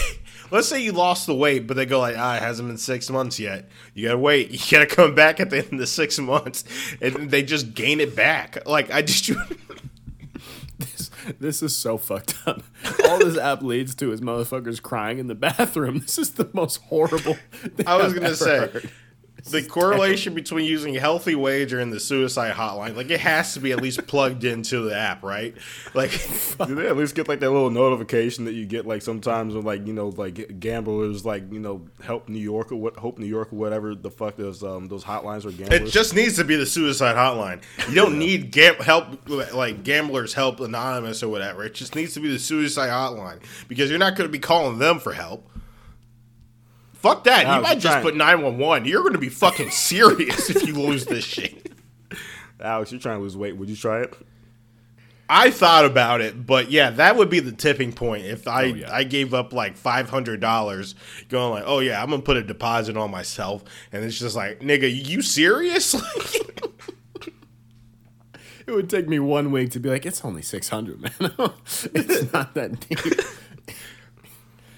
let's say you lost the weight, but they go like ah, it hasn't been six months yet. You gotta wait. You gotta come back at the end of the six months, and they just gain it back. Like I just. This is so fucked up. All this app leads to is motherfuckers crying in the bathroom. This is the most horrible thing I was going to say. Heard. The correlation terrible. Between using Healthy Wager and the suicide hotline, like it has to be at least plugged into the app, right? Like, do they at least get like that little notification that you get like sometimes when like you know like gamblers like you know help New York or what hope New York or whatever the fuck those um those hotlines are gamblers. It just needs to be the suicide hotline. You don't need gam- help like Gamblers Help Anonymous or whatever. It just needs to be the suicide hotline because you're not going to be calling them for help. Fuck that. Nah, you might just put nine one one. You're going to be fucking serious if you lose this shit. Alex, you're trying to lose weight. Would you try it? I thought about it, but yeah, that would be the tipping point. If I, oh, yeah. I gave up like five hundred dollars going like, oh yeah, I'm going to put a deposit on myself. And it's just like, nigga, you serious? It would take me one week to be like, it's only six hundred, man. It's not that deep.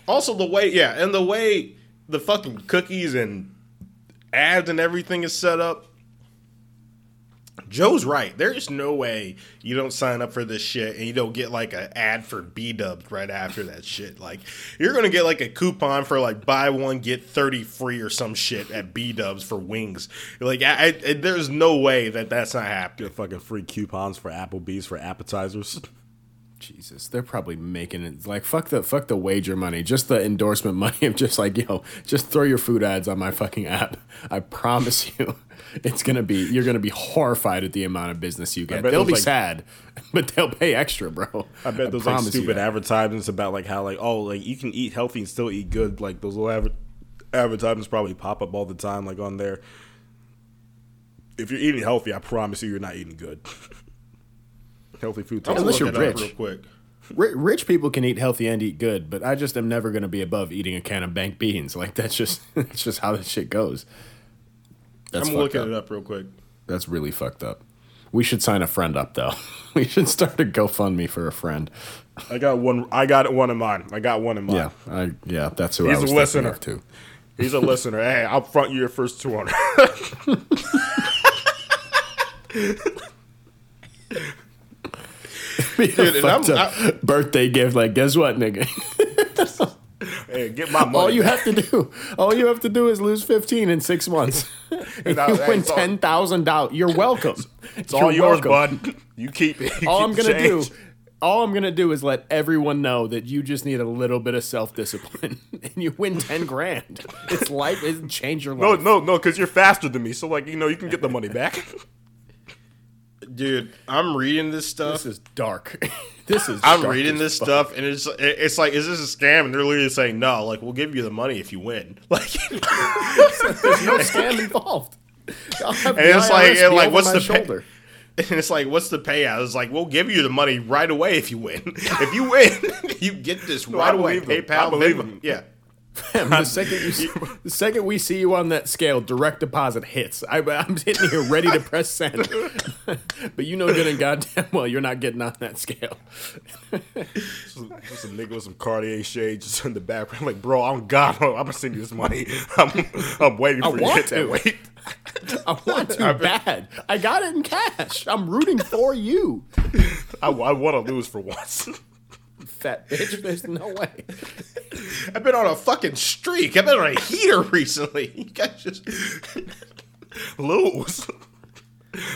Also the way, yeah, and the way... the fucking cookies and ads and everything is set up. Joe's right. There is no way you don't sign up for this shit and you don't get like an ad for B-dubs right after that shit. Like you're going to get like a coupon for like buy one, get thirty free or some shit at B-dubs for wings. Like I, I, there's no way that that's not happening. Get fucking free coupons for Applebee's for appetizers. Jesus, they're probably making it like fuck the fuck the wager money, just the endorsement money of just like yo, just throw your food ads on my fucking app. I promise you, it's gonna be you're gonna be horrified at the amount of business you get. They'll be like, sad, but they'll pay extra, bro. I bet those I like stupid advertisements about like how like oh like you can eat healthy and still eat good. Like those little adver- advertisements probably pop up all the time like on there. If you're eating healthy, I promise you, you're not eating good. Healthy food. Unless you're rich. Real quick. R- rich people can eat healthy and eat good, but I just am never going to be above eating a can of baked beans. Like, that's just that's just how this shit goes. That's I'm looking it up real quick. That's really fucked up. We should sign a friend up, though. We should start a GoFundMe for a friend. I got one. I got one in mind. I got one in mind. Yeah, I, yeah that's who He's I was a listener. Of too. He's a listener. Hey, I'll front you your first two hundred. Dude, and I'm, I, birthday gift, like guess what, nigga? Hey, here. Get my money. All you back. have to do, all you have to do is lose fifteen in six months. And I, you I, win ten thousand dollars. You're welcome. It's You're all yours, welcome. bud. You keep it. All keep I'm gonna change. do. All I'm gonna do is let everyone know that you just need a little bit of self-discipline, and you win ten grand. It's life. It change your life. No, no, no, because you're faster than me. So like you know, you can get the money back. Dude, I'm reading this stuff. This is dark. This is. I'm dark reading this fuck. stuff, and it's it's like, is this a scam? And they're literally saying, no. Like, we'll give you the money if you win. Like, there's no scam involved. And it's like, and like, what's the shoulder? And it's like, what's the payout? It's like, we'll give you the money right away if you win. If you win, you get this right away. PayPal, believe them. Yeah. Man, the second you, the second we see you on that scale, direct deposit hits. I, I'm sitting here ready to press send, but you know good and goddamn well you're not getting on that scale. some, some nigga with some Cartier shades just in the background, like, bro, I'm God, I'm gonna send you this money. I'm, I'm waiting for I you want to get that weight. I want to I mean, bad. I got it in cash. I'm rooting for you. I, I want to lose for once. Fat bitch, there's no way. I've been on a fucking streak. I've been on a heater recently. You guys just lose.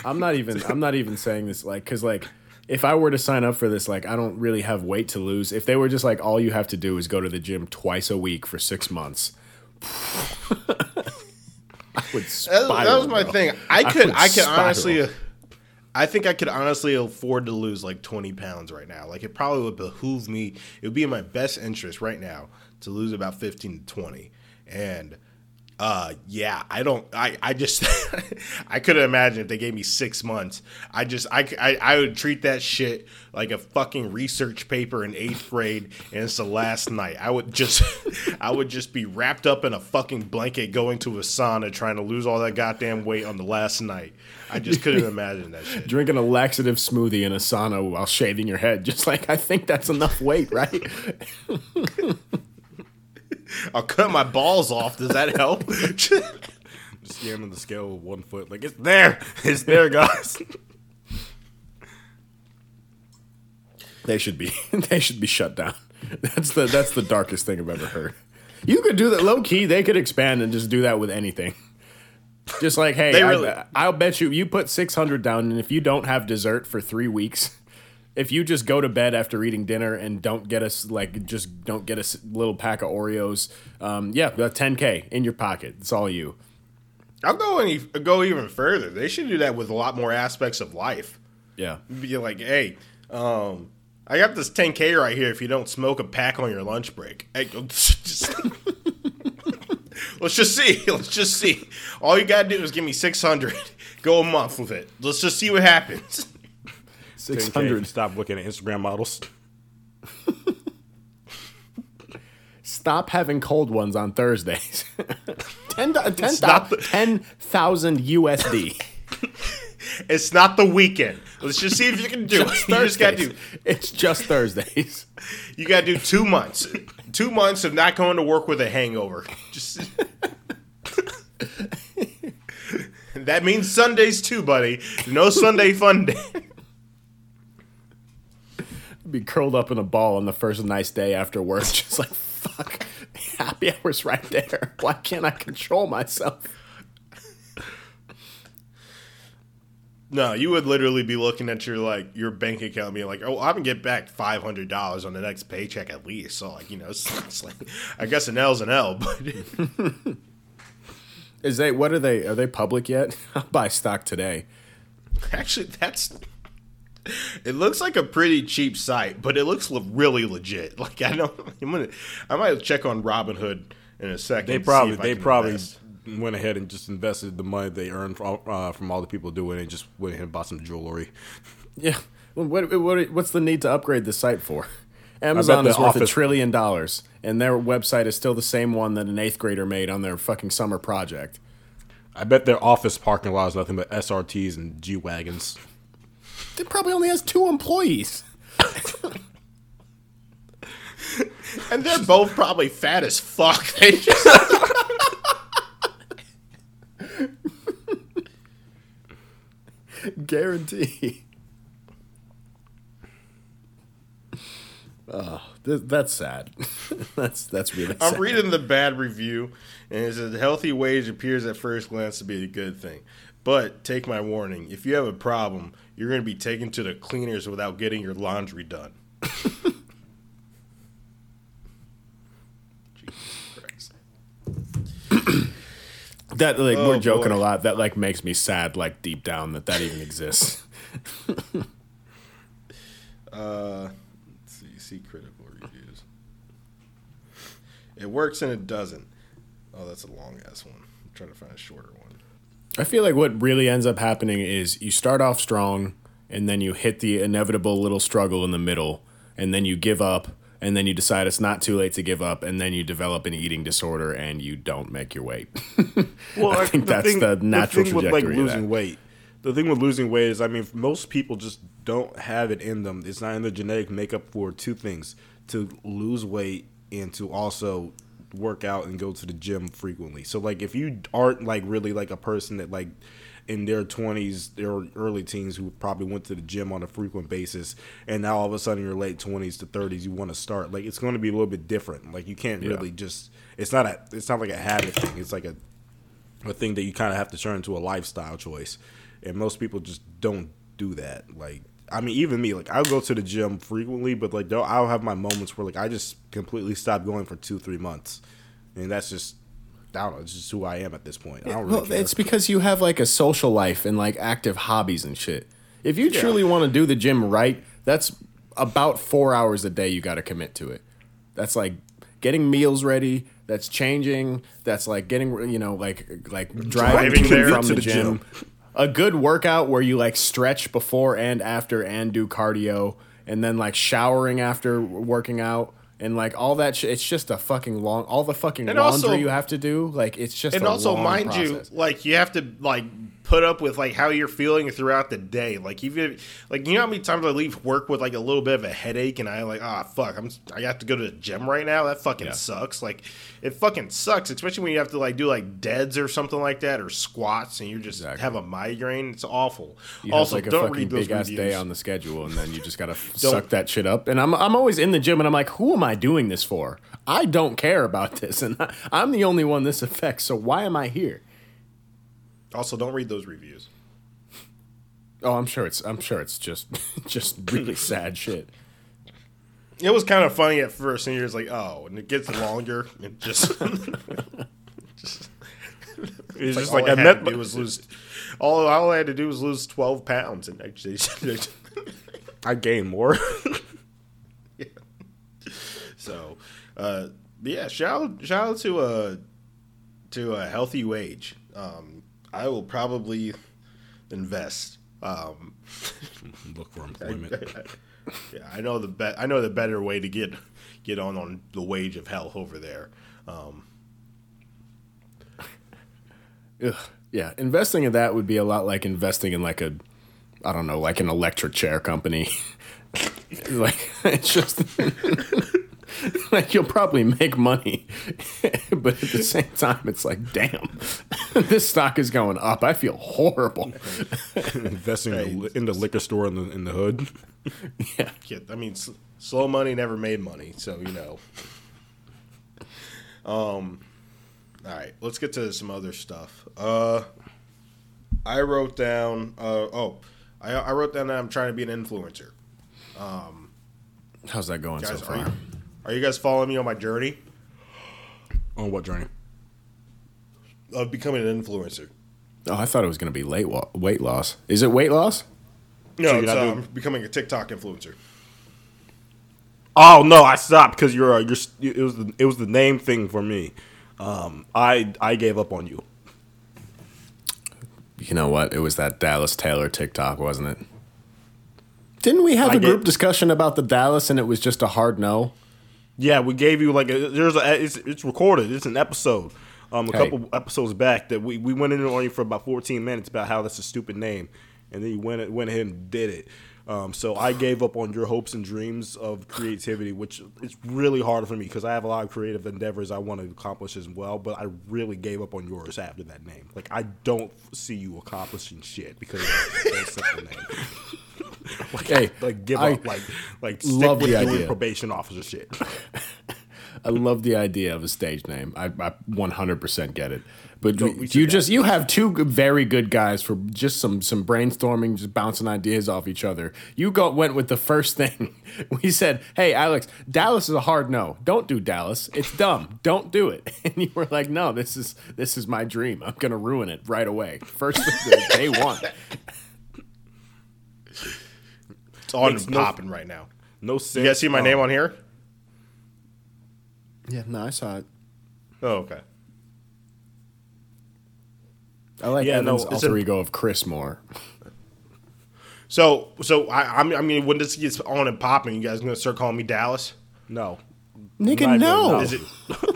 I'm not even. I'm not even saying this like because like if I were to sign up for this, like I don't really have weight to lose. If they were just like all you have to do is go to the gym twice a week for six months. I would spiral, that was my bro. thing. I could. I, I could honestly. Uh, I think I could honestly afford to lose like twenty pounds right now. Like it probably would behoove me. It would be in my best interest right now to lose about fifteen to twenty. And uh, yeah, I don't, I, I just, I couldn't imagine if they gave me six months. I just, I, I, I would treat that shit like a fucking research paper in eighth grade. And it's the last night. I would just, I would just be wrapped up in a fucking blanket, going to a sauna, trying to lose all that goddamn weight on the last night. I just couldn't imagine that shit. Drinking a laxative smoothie in a sauna while shaving your head. Just like, I think that's enough weight, right? I'll cut my balls off. Does that help? Just standing on the scale with one foot. Like, it's there. It's there, guys. They should be. They should be shut down. That's the, that's the darkest thing I've ever heard. You could do that low-key. They could expand and just do that with anything. Just like, hey, really, I, I'll bet you you put six hundred down, and if you don't have dessert for three weeks, if you just go to bed after eating dinner and don't get us like just don't get us little pack of Oreos, um, yeah, ten K in your pocket. It's all you. I'll go any go even further. They should do that with a lot more aspects of life. Yeah, be like, hey, um, I got this ten K right here. If you don't smoke a pack on your lunch break. Hey, just let's just see. Let's just see. All you gotta do is give me six hundred. Go a month with it. Let's just see what happens. Six hundred. Stop looking at Instagram models. Stop having cold ones on Thursdays. ten ten thousand ten thousand U S D. It's not the weekend. Let's just see if you can do it. You just gotta do. It's just Thursdays. You gotta do two months. Two months of not going to work with a hangover. Just that means Sundays too, buddy. No Sunday fun day. Be curled up in a ball on the first nice day after work. Just like, fuck, happy hour's right there. Why can't I control myself? No, you would literally be looking at your like your bank account and being like, oh, I'm going to get back five hundred dollars on the next paycheck at least. So, like, you know, it's, it's like, I guess an L's an L. But Is they, what are they, are they public yet? I'll buy stock today. Actually, that's, it looks like a pretty cheap site, but it looks le- really legit. Like, I don't, I'm gonna, I might check on Robinhood in a second. They probably, they probably. Invest. Went ahead and just invested the money they earned from, uh, from all the people doing it and just went ahead and bought some jewelry. Yeah. What, what, what's the need to upgrade the site for? Amazon is worth a trillion dollars, and their website is still the same one that an eighth grader made on their fucking summer project. I bet their office parking lot is nothing but S R Ts and G-Wagons. It probably only has two employees. And they're both probably fat as fuck. They just... Guarantee. Oh, th- that's sad. that's that's really I'm sad. Reading the bad review, and it says, Healthy Wage appears at first glance to be a good thing. But take my warning, if you have a problem, you're going to be taken to the cleaners without getting your laundry done. Jesus Christ. That, like, oh, we're joking boy. a lot. That, like, makes me sad, like, deep down that that even exists. uh, let's see, see critical reviews. It works and it doesn't. Oh, that's a long-ass one. I'm trying to find a shorter one. I feel like what really ends up happening is you start off strong, and then you hit the inevitable little struggle in the middle, and then you give up, and then you decide it's not too late to give up, and then you develop an eating disorder, and you don't make your weight. Well, I think the that's thing, the natural the thing trajectory with, like, losing of that. Weight. The thing with losing weight is, I mean, most people just don't have it in them. It's not in their genetic makeup for two things, to lose weight and to also work out and go to the gym frequently. So, like, if you aren't, like, really, like, a person that, like, in their twenties, their early teens, who probably went to the gym on a frequent basis, and now all of a sudden in your late twenties to thirties you want to start, like, it's going to be a little bit different. Like, you can't yeah. really just it's not a it's not like a habit thing. It's like a a thing that you kind of have to turn into a lifestyle choice, and most people just don't do that. Like, I mean, even me, like, I'll go to the gym frequently, but, like, I'll have my moments where, like, I just completely stop going for two three months, and that's just I don't know, it's just who I am at this point. I don't really well, care. It's because you have, like, a social life and, like, active hobbies and shit. If you yeah. truly want to do the gym right, that's about four hours a day you got to commit to it. That's, like, getting meals ready. That's changing. That's, like, getting, you know, like, like driving, driving there from to the, the gym. gym. A good workout where you, like, stretch before and after and do cardio, and then, like, showering after working out. And, like, all that shit, it's just a fucking long, all the fucking and laundry also, you have to do, like, it's just a long process. And also, mind process. you, like, you have to, like, put up with, like, how you're feeling throughout the day. Like, even, like, you know how many times I leave work with, like, a little bit of a headache, and I, like, ah, oh, fuck, I'm, I have to go to the gym right now? That fucking yeah. sucks. Like, it fucking sucks, especially when you have to, like, do, like, deads or something like that, or squats, and you just exactly. have a migraine. It's awful. You also, have, like, don't a fucking big-ass day on the schedule, and then you just gotta suck that shit up. And I'm, I'm always in the gym, and I'm like, who am I? I doing this for? I don't care about this, and I, I'm the only one this affects, so why am I here? Also, don't read those reviews. Oh, I'm sure it's I'm sure it's just just really sad shit. It was kind of funny at first, and you're just like, oh, and it gets longer and just, just it's just like, like all I, I had met to do was lose all, all I had to do was lose twelve pounds, and actually I gained more. So, uh, yeah, shout, shout out to a, to a Healthy Wage. Um, I will probably invest. Um, Look for employment. I, I, I, yeah, I know the be- I know the better way to get get on, on the wage of hell over there. Um, Ugh, yeah, investing in that would be a lot like investing in, like, a, I don't know, like an electric chair company. Like, it's just... Like, you'll probably make money, but at the same time, it's like, damn, this stock is going up. I feel horrible. Investing hey, in, the, in the liquor store in the in the hood. Yeah, yeah. I mean, s- slow money never made money, so you know. Um, all right, let's get to some other stuff. Uh, I wrote down. Uh, oh, I I wrote down that I'm trying to be an influencer. Um, how's that going guys, so far? Are you guys following me on my journey? On what journey? Of becoming an influencer. Oh, I thought it was going to be late wa- weight loss. Is it weight loss? No, so it's uh, do- becoming a TikTok influencer. Oh no, I stopped because you're uh, you're it was the, it was the name thing for me. Um, I I gave up on you. You know what? It was that Dallas Taylor TikTok, wasn't it? Didn't we have I a group get- discussion about the Dallas, and it was just a hard no? Yeah, we gave you like a, there's a it's, it's recorded. It's an episode, um, a hey. couple episodes back that we, we went in on you for about fourteen minutes about how that's a stupid name, and then you went went ahead and did it. Um, so I gave up on your hopes and dreams of creativity, which is really hard for me because I have a lot of creative endeavors I want to accomplish as well. But I really gave up on yours after that name. Like I don't see you accomplishing shit because that's such a name. Like, hey, like give I up, like, like stick love with the idea. Probation officer shit. I love the idea of a stage name. I, I one hundred percent get it. But no, we, you just you have two very good guys for just some some brainstorming, just bouncing ideas off each other. You got went with the first thing. We said, hey, Alex, Dallas is a hard no. Don't do Dallas. It's dumb. Don't do it. And you were like, no, this is this is my dream. I'm going to ruin it right away. First thing, day one. It's on and popping no, right now. No sense. You guys see my um, name on here? Yeah, no, I saw it. Oh, okay. I like yeah, Evan's no, alter ego of Chris Moore. So, so I, I mean, when this gets on and popping, you guys gonna start calling me Dallas? No, nigga, no. no. Is it?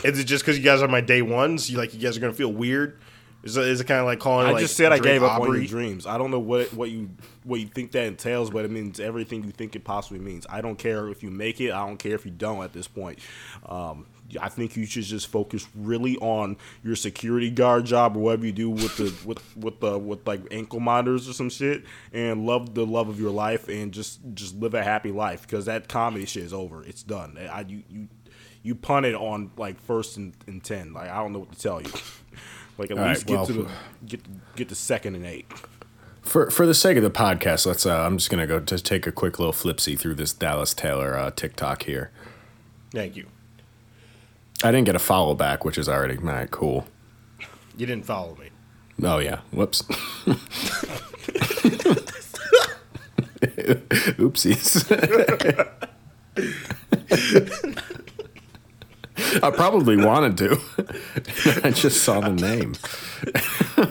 Is it just because you guys are my day ones? You like, you guys are gonna feel weird? Is it, is it kind of like calling? I like, just said I gave up Aubrey? on your dreams. I don't know what, what you what you think that entails, but it means everything you think it possibly means. I don't care if you make it. I don't care if you don't. At this point, um, I think you should just focus really on your security guard job or whatever you do with the with with the with like ankle monitors or some shit, and love the love of your life and just, just live a happy life, because that comedy shit is over. It's done. I you you, you punted on like first and, and ten. Like, I don't know what to tell you. Like, at All least right, get well, to the get get to second and eight. For for the sake of the podcast, let's. Uh, I'm just gonna go just take a quick little flipsy through this Dallas Taylor uh, TikTok here. Thank you. I didn't get a follow back, which is already all right, cool. You didn't follow me. Oh, yeah. Whoops. Oopsies. I probably wanted to. I just saw the name.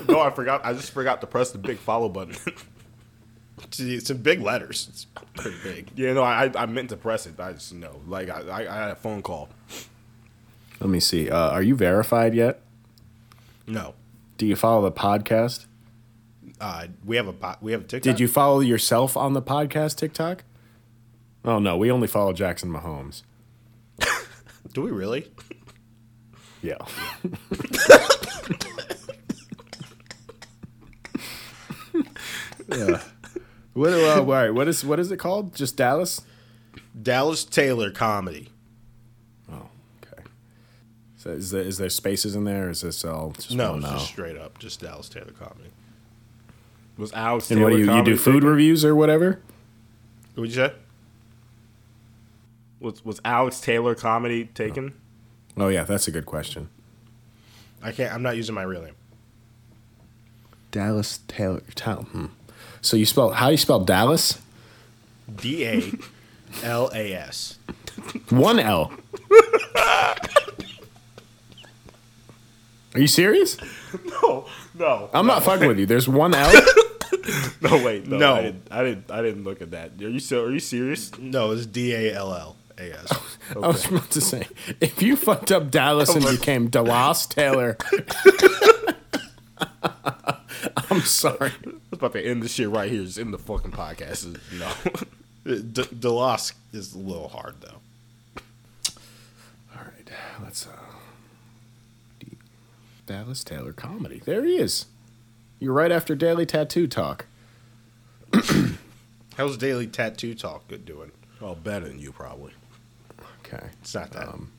No, I forgot. I just forgot to press the big follow button. Gee, it's in big letters. It's pretty big. Yeah, no, I I meant to press it. But I just no. Like, I, I, I had a phone call. Let me see. Uh, are you verified yet? No. Do you follow the podcast? Uh, we have a we have a TikTok. Did you follow yourself on the podcast TikTok? Oh no, we only follow Jackson Mahomes. Do we really? Yeah. Yeah. What? Uh, wait, what is what is it called? Just Dallas? Dallas Taylor comedy. So is there, is there spaces in there? Or is this all just no? It's just straight up, just Dallas Taylor comedy. Was Alex and Taylor what do you, you do? Food reviews or whatever? What'd you say? Was was Alex Taylor comedy taken? Oh, oh yeah, that's a good question. I can't. I'm not using my real name. Dallas Taylor. Town. Hmm. So you spell how do you spell Dallas? D A L A S. One L. Are you serious? No, no. I'm no. not fucking with you. There's one L. No, wait, no. no. I, didn't, I didn't. I didn't look at that. Are you so? Are you serious? No, it's D A L L A S. I was about to say, if you fucked up Dallas and became Dallas Taylor, I'm sorry. I was about to end this shit right here. Just end the fucking podcast. No, D- Dallas is a little hard though. All right, let's. Uh... Dallas Taylor comedy. There he is. You're right after Daily Tattoo Talk. How's Daily Tattoo Talk good doing? Well, better than you probably. Okay, it's not that. Um,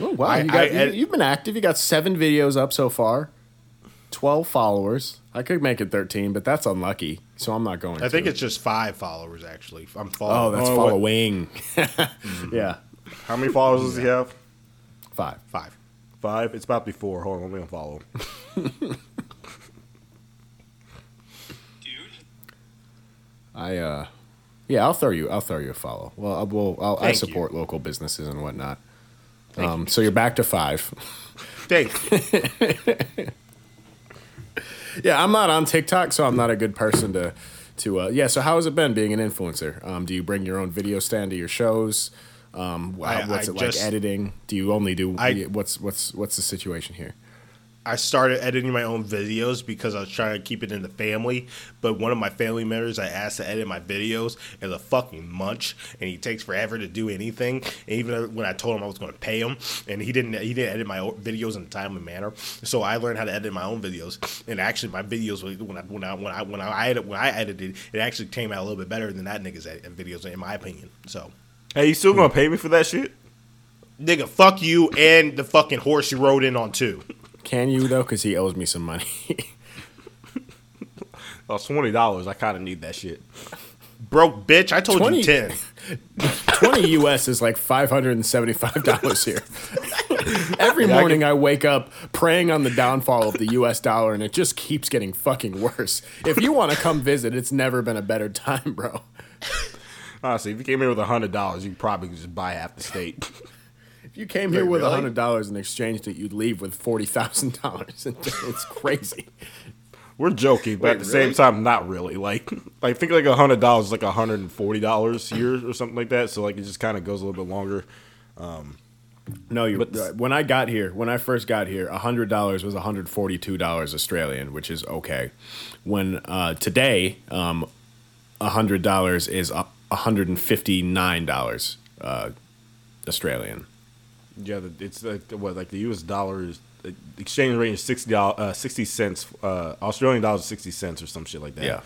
oh wow, I, you got, I, I, you, you've been active. You got seven videos up so far, twelve followers. I could make it thirteen, but that's unlucky, so I'm not going. I to. think it's just five followers actually. I'm following. Oh, that's oh, following. Mm-hmm. Yeah. How many followers does he have? Five. Five. Five. It's about to be four. Hold on, let me unfollow. Dude, I uh, yeah, I'll throw you. I'll throw you a follow. Well, I will. I'll, I support you. Local businesses and whatnot. Thank um, you. So you're back to five. Thank you. Yeah, I'm not on TikTok, so I'm not a good person to to. Uh, yeah. So how has it been being an influencer? Um, do you bring your own video stand to your shows? Um, wow, what's I, I it just, like editing? Do you only do I, what's what's what's the situation here? I started editing my own videos because I was trying to keep it in the family, but one of my family members I asked to edit my videos is a fucking munch, and he takes forever to do anything. And even when I told him I was going to pay him, and he didn't he didn't edit my videos in a timely manner. So I learned how to edit my own videos, and actually my videos when I when I when I when I, edit, when I edited it actually came out a little bit better than that nigga's videos in my opinion. So. Hey, you still gonna pay me for that shit? Nigga, fuck you and the fucking horse you rode in on, too. Can you, though? Because he owes me some money. Oh, twenty dollars. I kind of need that shit. Broke bitch. I told twenty, you ten. twenty U S is like five hundred seventy-five dollars here. Every yeah, morning I, can... I wake up praying on the downfall of the U S dollar, and it just keeps getting fucking worse. If you want to come visit, it's never been a better time, bro. Honestly, if you came here with one hundred dollars, you probably could just buy half the state. If you came here with really? one hundred dollars and exchanged it, you'd leave with forty thousand dollars. It's crazy. We're joking, but Wait, at the really? same time, not really. Like, I like, think like one hundred dollars is like one hundred forty dollars here or something like that. So, like, it just kind of goes a little bit longer. Um, no, you. But when I got here, when I first got here, one hundred dollars was one hundred forty-two dollars Australian, which is okay. When uh, today, um, one hundred dollars is one hundred fifty-nine dollars uh, Australian. Yeah, it's like, what, like the U S dollar is, the exchange rate is sixty, uh, sixty cents, uh, Australian dollars sixty cents or some shit like that. Yeah.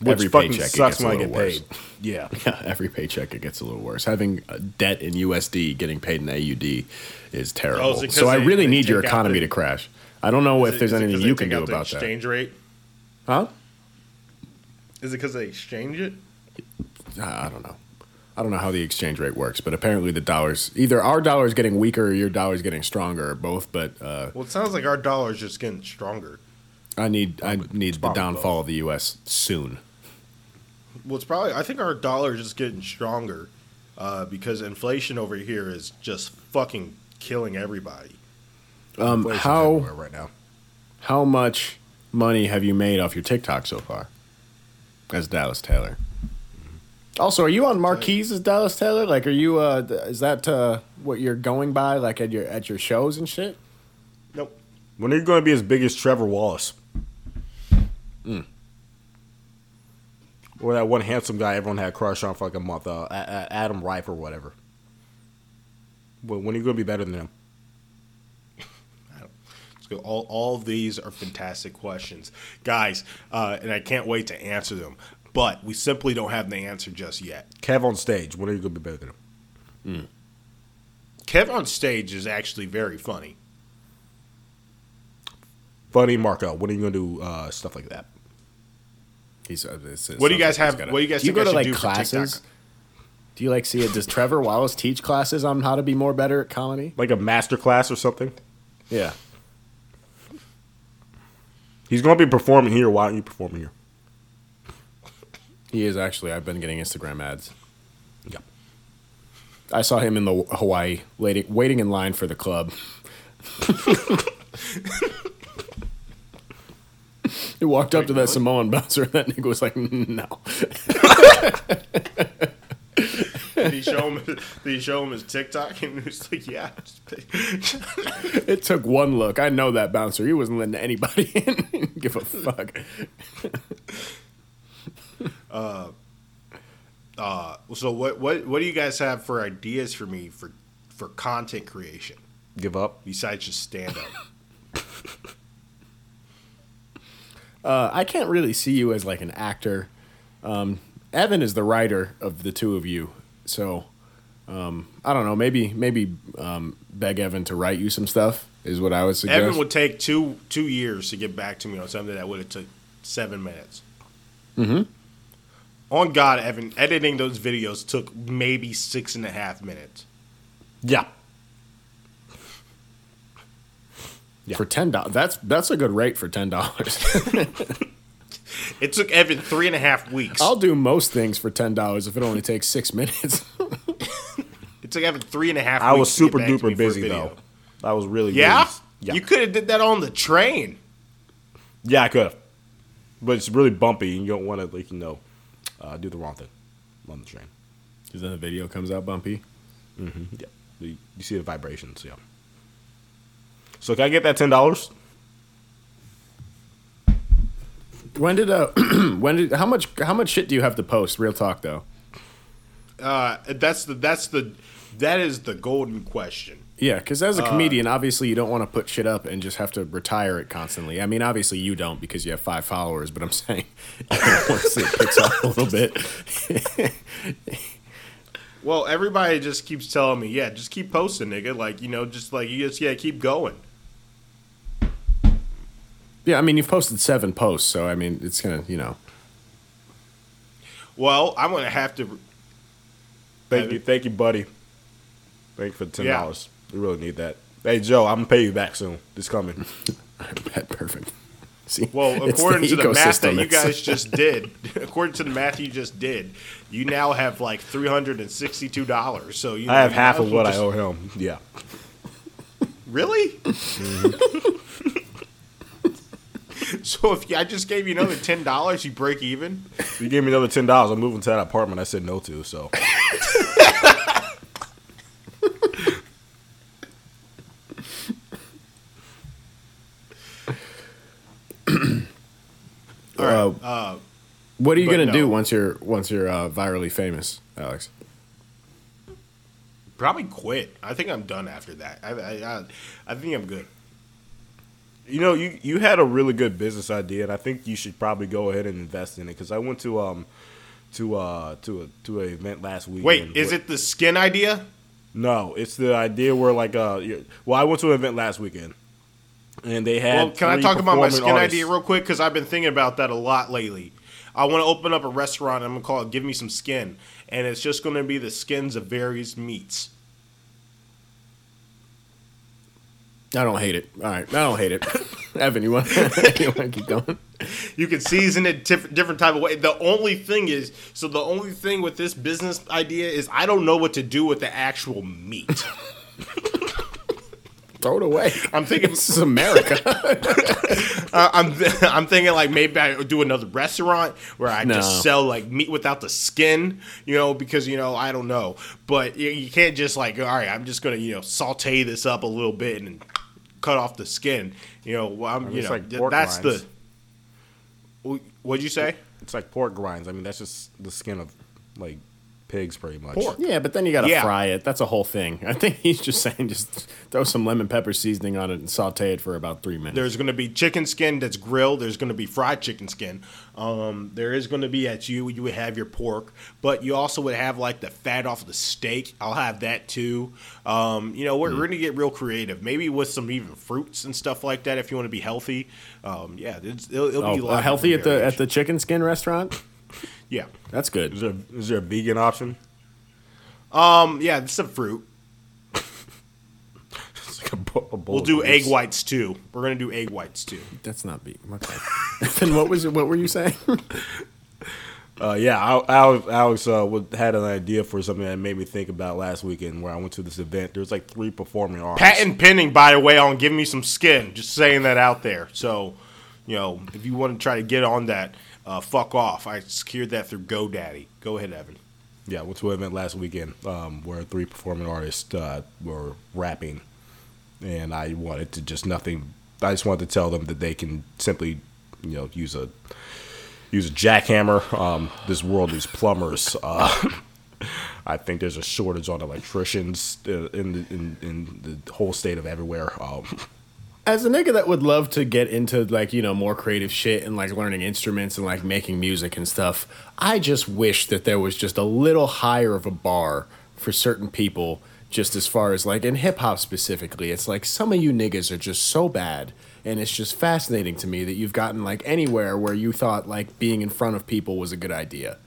Which every fucking paycheck sucks it gets when I get worse. Paid. Yeah. Yeah, every paycheck it gets a little worse. Having a debt in U S D, getting paid in A U D is terrible. Oh, so I they, really they need your economy the, to crash. I don't know if it, there's anything you can do about that. Is it because they exchange rate? Huh? Is it because they exchange it? I don't know. I don't know how the exchange rate works, but apparently the dollar's either our dollar's getting weaker or your dollar's getting stronger, or both. But uh, well, it sounds like our dollar's just getting stronger. I need I need the downfall of the U S soon. Well, it's probably I think our dollar's just getting stronger uh, because inflation over here is just fucking killing everybody. Um, how right now? How much money have you made off your TikTok so far? As Dallas Taylor. Also, are you on Marquee's as Dallas Taylor? Like, are you? Uh, is that uh, what you're going by? Like at your at your shows and shit? Nope. When are you going to be as big as Trevor Wallace? Mm. Or that one handsome guy everyone had a crush on for like a month, uh, Adam Rife or whatever. When are you going to be better than him? I don't. Let's go. All all of these are fantastic questions, guys, uh, and I can't wait to answer them. But we simply don't have the answer just yet. Kev on stage, what are you going to be better than him? Mm. Kev on stage is actually very funny. Funny Marco, what are you going to do? Uh, stuff like that. He's. Uh, it's, it's what do you guys have? Gotta, what do you guys do think you go I to like do classes? For TikTok? Do you like see it? Does Trevor Wallace teach classes on how to be more better at comedy? Like a master class or something? Yeah. He's going to be performing here. Why aren't you performing here? He is actually. I've been getting Instagram ads. Yeah. I saw him in the Hawaii, waiting, waiting in line for the club. He walked up to that Samoan bouncer, and that nigga was like, "No." Did he show him? Did he show him his TikTok? And he was like, "Yeah." It took one look. I know that bouncer. He wasn't letting anybody in. He didn't give a fuck. Uh, uh. So what, what, what do you guys have for ideas for me for, for content creation? Give up. Besides just stand up. uh, I can't really see you as like an actor. Um, Evan is the writer of the two of you, so um, I don't know. Maybe maybe um, beg Evan to write you some stuff is what I would suggest. Evan would take two two years to get back to me on something that would have took seven minutes. Mm-hmm. On God, Evan, editing those videos took maybe six and a half minutes. Yeah. yeah. For ten dollars. That's that's a good rate for ten dollars. It took Evan three and a half weeks. I'll do most things for ten dollars if it only takes six minutes. It took Evan three and a half I weeks I was super duper busy, though. I was really yeah? busy. Yeah? You could have did that on the train. Yeah, I could have. But it's really bumpy, and you don't want to, like, you know. Uh, do the wrong thing on the train. Because then the video comes out bumpy. Mm-hmm. Yeah. You, you see the vibrations, yeah. So can I get that ten dollars? When did uh when did how much how much shit do you have to post? Real talk though. Uh that's the that's the that is the golden question. Yeah, because as a comedian, uh, obviously you don't want to put shit up and just have to retire it constantly. I mean, obviously you don't because you have five followers, but I'm saying once it picks up a little bit, Well, everybody just keeps telling me, yeah, just keep posting, nigga. Like, you know, just like, you just, yeah, keep going. Yeah, I mean, you've posted seven posts, so, I mean, it's going to, you know. Well, I'm going to have to. Thank you. Thank you, buddy. Thank you for ten dollars. Yeah. We really need that. Hey, Joe, I'm going to pay you back soon. It's coming. Perfect. See, well, according the to the math that you guys just did, according to the math you just did, you now have like three hundred and sixty-two dollars. So you, I have half of what just... I owe him. Yeah. Really? Mm-hmm. So if I just gave you another ten dollars, you break even. If you gave me another ten dollars, I'm moving to that apartment I said no to. So. All right. Uh, what are you gonna no. do once you're once you're uh, virally famous, Alex? Probably quit. I think I'm done after that. I I, I think I'm good. You know, you, you had a really good business idea, and I think you should probably go ahead and invest in it. Because I went to um to uh to a to an event last week. Wait, is it the skin idea? No, it's the idea where like uh well, I went to an event last weekend. And they had. Well, can I talk about my skin artists. idea real quick? Because I've been thinking about that a lot lately. I want to open up a restaurant. I'm going to call it Give Me Some Skin. And it's just going to be the skins of various meats. I don't hate it. All right. I don't hate it. Evan, you want to keep going? You can season it diff- different type of way. The only thing is, so the only thing with this business idea is I don't know what to do with the actual meat. Throw it away. I'm thinking this is America. uh, I'm th- I'm thinking like maybe I do another restaurant where I no. just sell like meat without the skin, you know, because you know I don't know, but you, you can't just like all right, I'm just gonna you know saute this up a little bit and cut off the skin, you know. I'm I mean, you know like that's grinds. the. What'd you say? It's like pork grinds. I mean, that's just the skin of like pigs pretty much. Pork. Yeah, but then you gotta yeah. fry it. That's a whole thing. I think he's just saying just throw some lemon pepper seasoning on it and saute it for about three minutes. There's gonna be chicken skin that's grilled. There's gonna be fried chicken skin. Um, there is gonna be at you, you would have your pork, but you also would have like the fat off the steak. I'll have that too. Um, you know, we're, mm. we're gonna get real creative. Maybe with some even fruits and stuff like that if you want to be healthy. Um, yeah, it's, it'll, it'll oh, be uh, healthy at the range. at the chicken skin restaurant. Yeah, that's good. Is there, is there a vegan option? Um, yeah, it's some fruit. It's like a bowl of we'll do egg whites too. We're gonna do egg whites too. That's not vegan. Okay. Then what was it? What were you saying? uh, yeah, Alex, Alex uh, had an idea for something that made me think about last weekend where I went to this event. There was like three performing artists. Patent pending, by the way, on Give Me Some Skin. Just saying that out there. So, you know, if you want to try to get on that. Uh, fuck off. I secured that through GoDaddy. Go ahead, Evan. Yeah, I went to an event last weekend um, where three performing artists uh, were rapping. And I wanted to just nothing. I just wanted to tell them that they can simply, you know, use a use a jackhammer. Um, this world is plumbers. Uh, I think there's a shortage on electricians in the, in, in the whole state of everywhere. Um As a nigga that would love to get into, like, you know, more creative shit and, like, learning instruments and, like, making music and stuff, I just wish that there was just a little higher of a bar for certain people just as far as, like, in hip-hop specifically. It's like some of you niggas are just so bad, and it's just fascinating to me that you've gotten, like, anywhere where you thought, like, being in front of people was a good idea.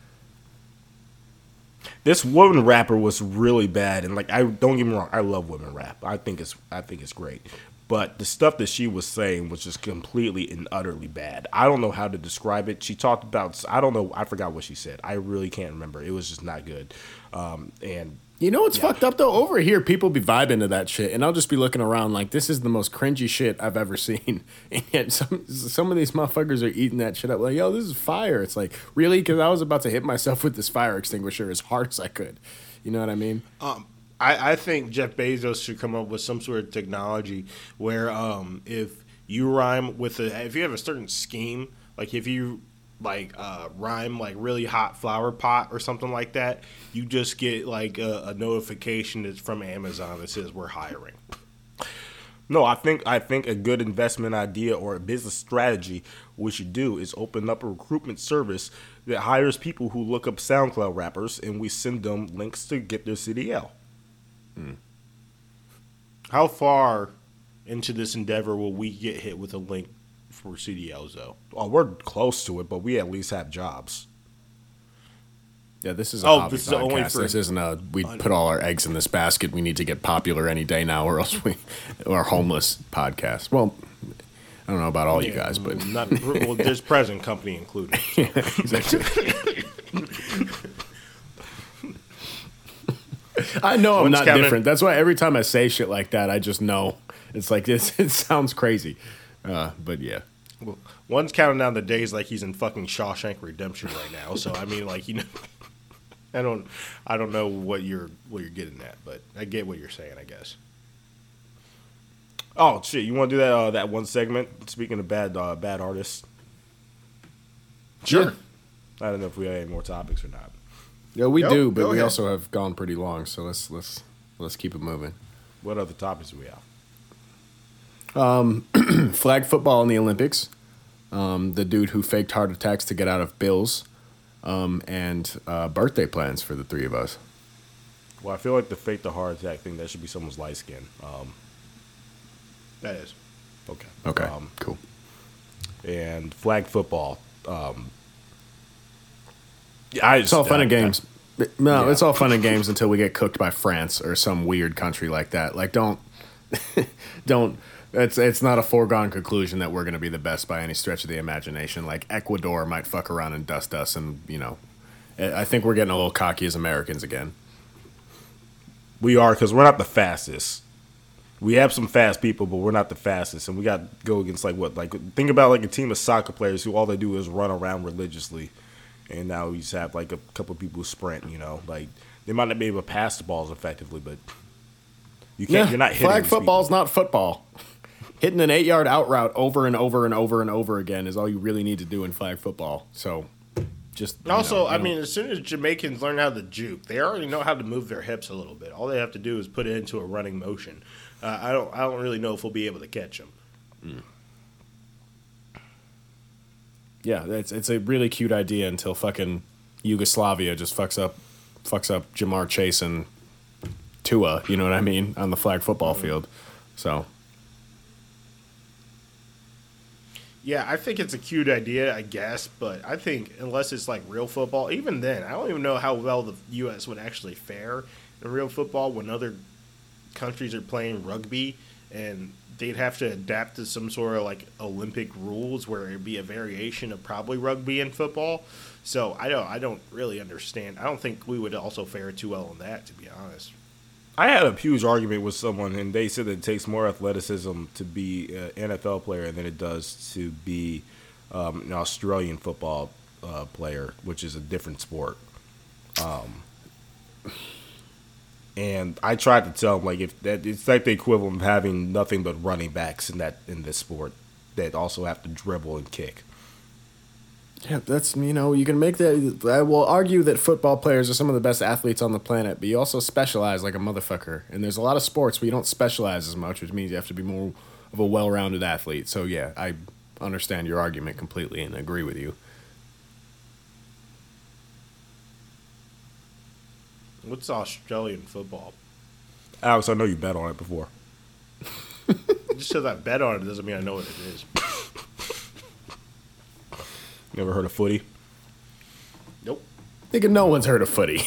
This woman rapper was really bad, and, like, I don't get me wrong, I love women rap. I think it's I think it's great. But the stuff that she was saying was just completely and utterly bad. I don't know how to describe it. She talked about, I don't know, I forgot what she said. I really can't remember. It was just not good. Um, and you know what's yeah. fucked up, though? Over here, people be vibing to that shit, and I'll just be looking around like, this is the most cringy shit I've ever seen. And yet some some of these motherfuckers are eating that shit up like, yo, this is fire. It's like, really? Because I was about to hit myself with this fire extinguisher as hard as I could. You know what I mean? Um. I, I think Jeff Bezos should come up with some sort of technology where um, if you rhyme with a, if you have a certain scheme, like if you like uh, rhyme like really hot flower pot or something like that, you just get like a, a notification that's from Amazon that says we're hiring. No, I think I think a good investment idea or a business strategy we should do is open up a recruitment service that hires people who look up SoundCloud rappers, and we send them links to get their C D L. Hmm. How far into this endeavor will we get hit with a link for C D Ls, though? Oh, we're close to it, but we at least have jobs. Yeah, this is a oh, hobby this is podcast. Only for this isn't a we put all our eggs in this basket. We need to get popular any day now, or else we are homeless podcast. Well, I don't know about all yeah, you guys, but not, well, there's present company included. So. Yeah, exactly. I know I'm When's not Kevin? different. That's why every time I say shit like that, I just know it's like this. It sounds crazy, uh, but yeah. Well, one's counting down the days like he's in fucking Shawshank Redemption right now. So I mean, like you know. I don't, I don't know what you're what you're getting at, but I get what you're saying, I guess. Oh shit! You want to do that uh, that one segment? Speaking of bad uh, bad artists, sure. Yeah. I don't know if we have any more topics or not. Yeah, we yep, do, but we ahead. also have gone pretty long, so let's let's let's keep it moving. What other topics do we have? Um, flag football in the Olympics. Um, the dude who faked heart attacks to get out of bills. Um, and uh, birthday plans for the three of us. Well, I feel like the fake the heart attack thing, that should be someone's light skin. Um, that is. Okay. Okay, um, cool. And flag football. Um, yeah, I just, it's all fun uh, and games. I, no, yeah. It's all fun and games until we get cooked by France or some weird country like that. Like, don't... don't... It's it's not a foregone conclusion that we're going to be the best by any stretch of the imagination. Like, Ecuador might fuck around and dust us, and, you know, I think we're getting a little cocky as Americans again. We are, because we're not the fastest. We have some fast people, but we're not the fastest, and we got to go against, like, what? Like, think about, like, a team of soccer players who all they do is run around religiously, and now we just have, like, a couple of people who sprint, you know? Like, they might not be able to pass the balls effectively, but you can't, yeah, you're not hitting flag football's people. Not football. Hitting an eight-yard out route over and over and over and over again is all you really need to do in flag football. So, just also, know, I know. mean, as soon as Jamaicans learn how to juke, they already know how to move their hips a little bit. All they have to do is put it into a running motion. Uh, I don't, I don't really know if we'll be able to catch them. Mm. Yeah, it's it's a really cute idea until fucking Yugoslavia just fucks up, fucks up Jamar Chase and Tua. You know what I mean? On the flag football mm. field, so. Yeah, I think it's a cute idea, I guess, but I think unless it's like real football, even then, I don't even know how well the U S would actually fare in real football when other countries are playing rugby and they'd have to adapt to some sort of like Olympic rules where it'd be a variation of probably rugby and football. So I don't, I don't really understand. I don't think we would also fare too well on that, to be honest. I had a huge argument with someone, and they said that it takes more athleticism to be an N F L player than it does to be um, an Australian football uh, player, which is a different sport. Um, and I tried to tell them, like, if that, it's like the equivalent of having nothing but running backs in that in this sport that also have to dribble and kick. Yeah, that's, you know, you can make that. I will argue that football players are some of the best athletes on the planet, but you also specialize like a motherfucker. And there's a lot of sports where you don't specialize as much, which means you have to be more of a well-rounded athlete. So, yeah, I understand your argument completely and agree with you. What's Australian football? Alex, I know you bet on it before. Just because I bet on it doesn't mean I know what it is. Never heard of footy? Nope. Thinking no one's heard of footy.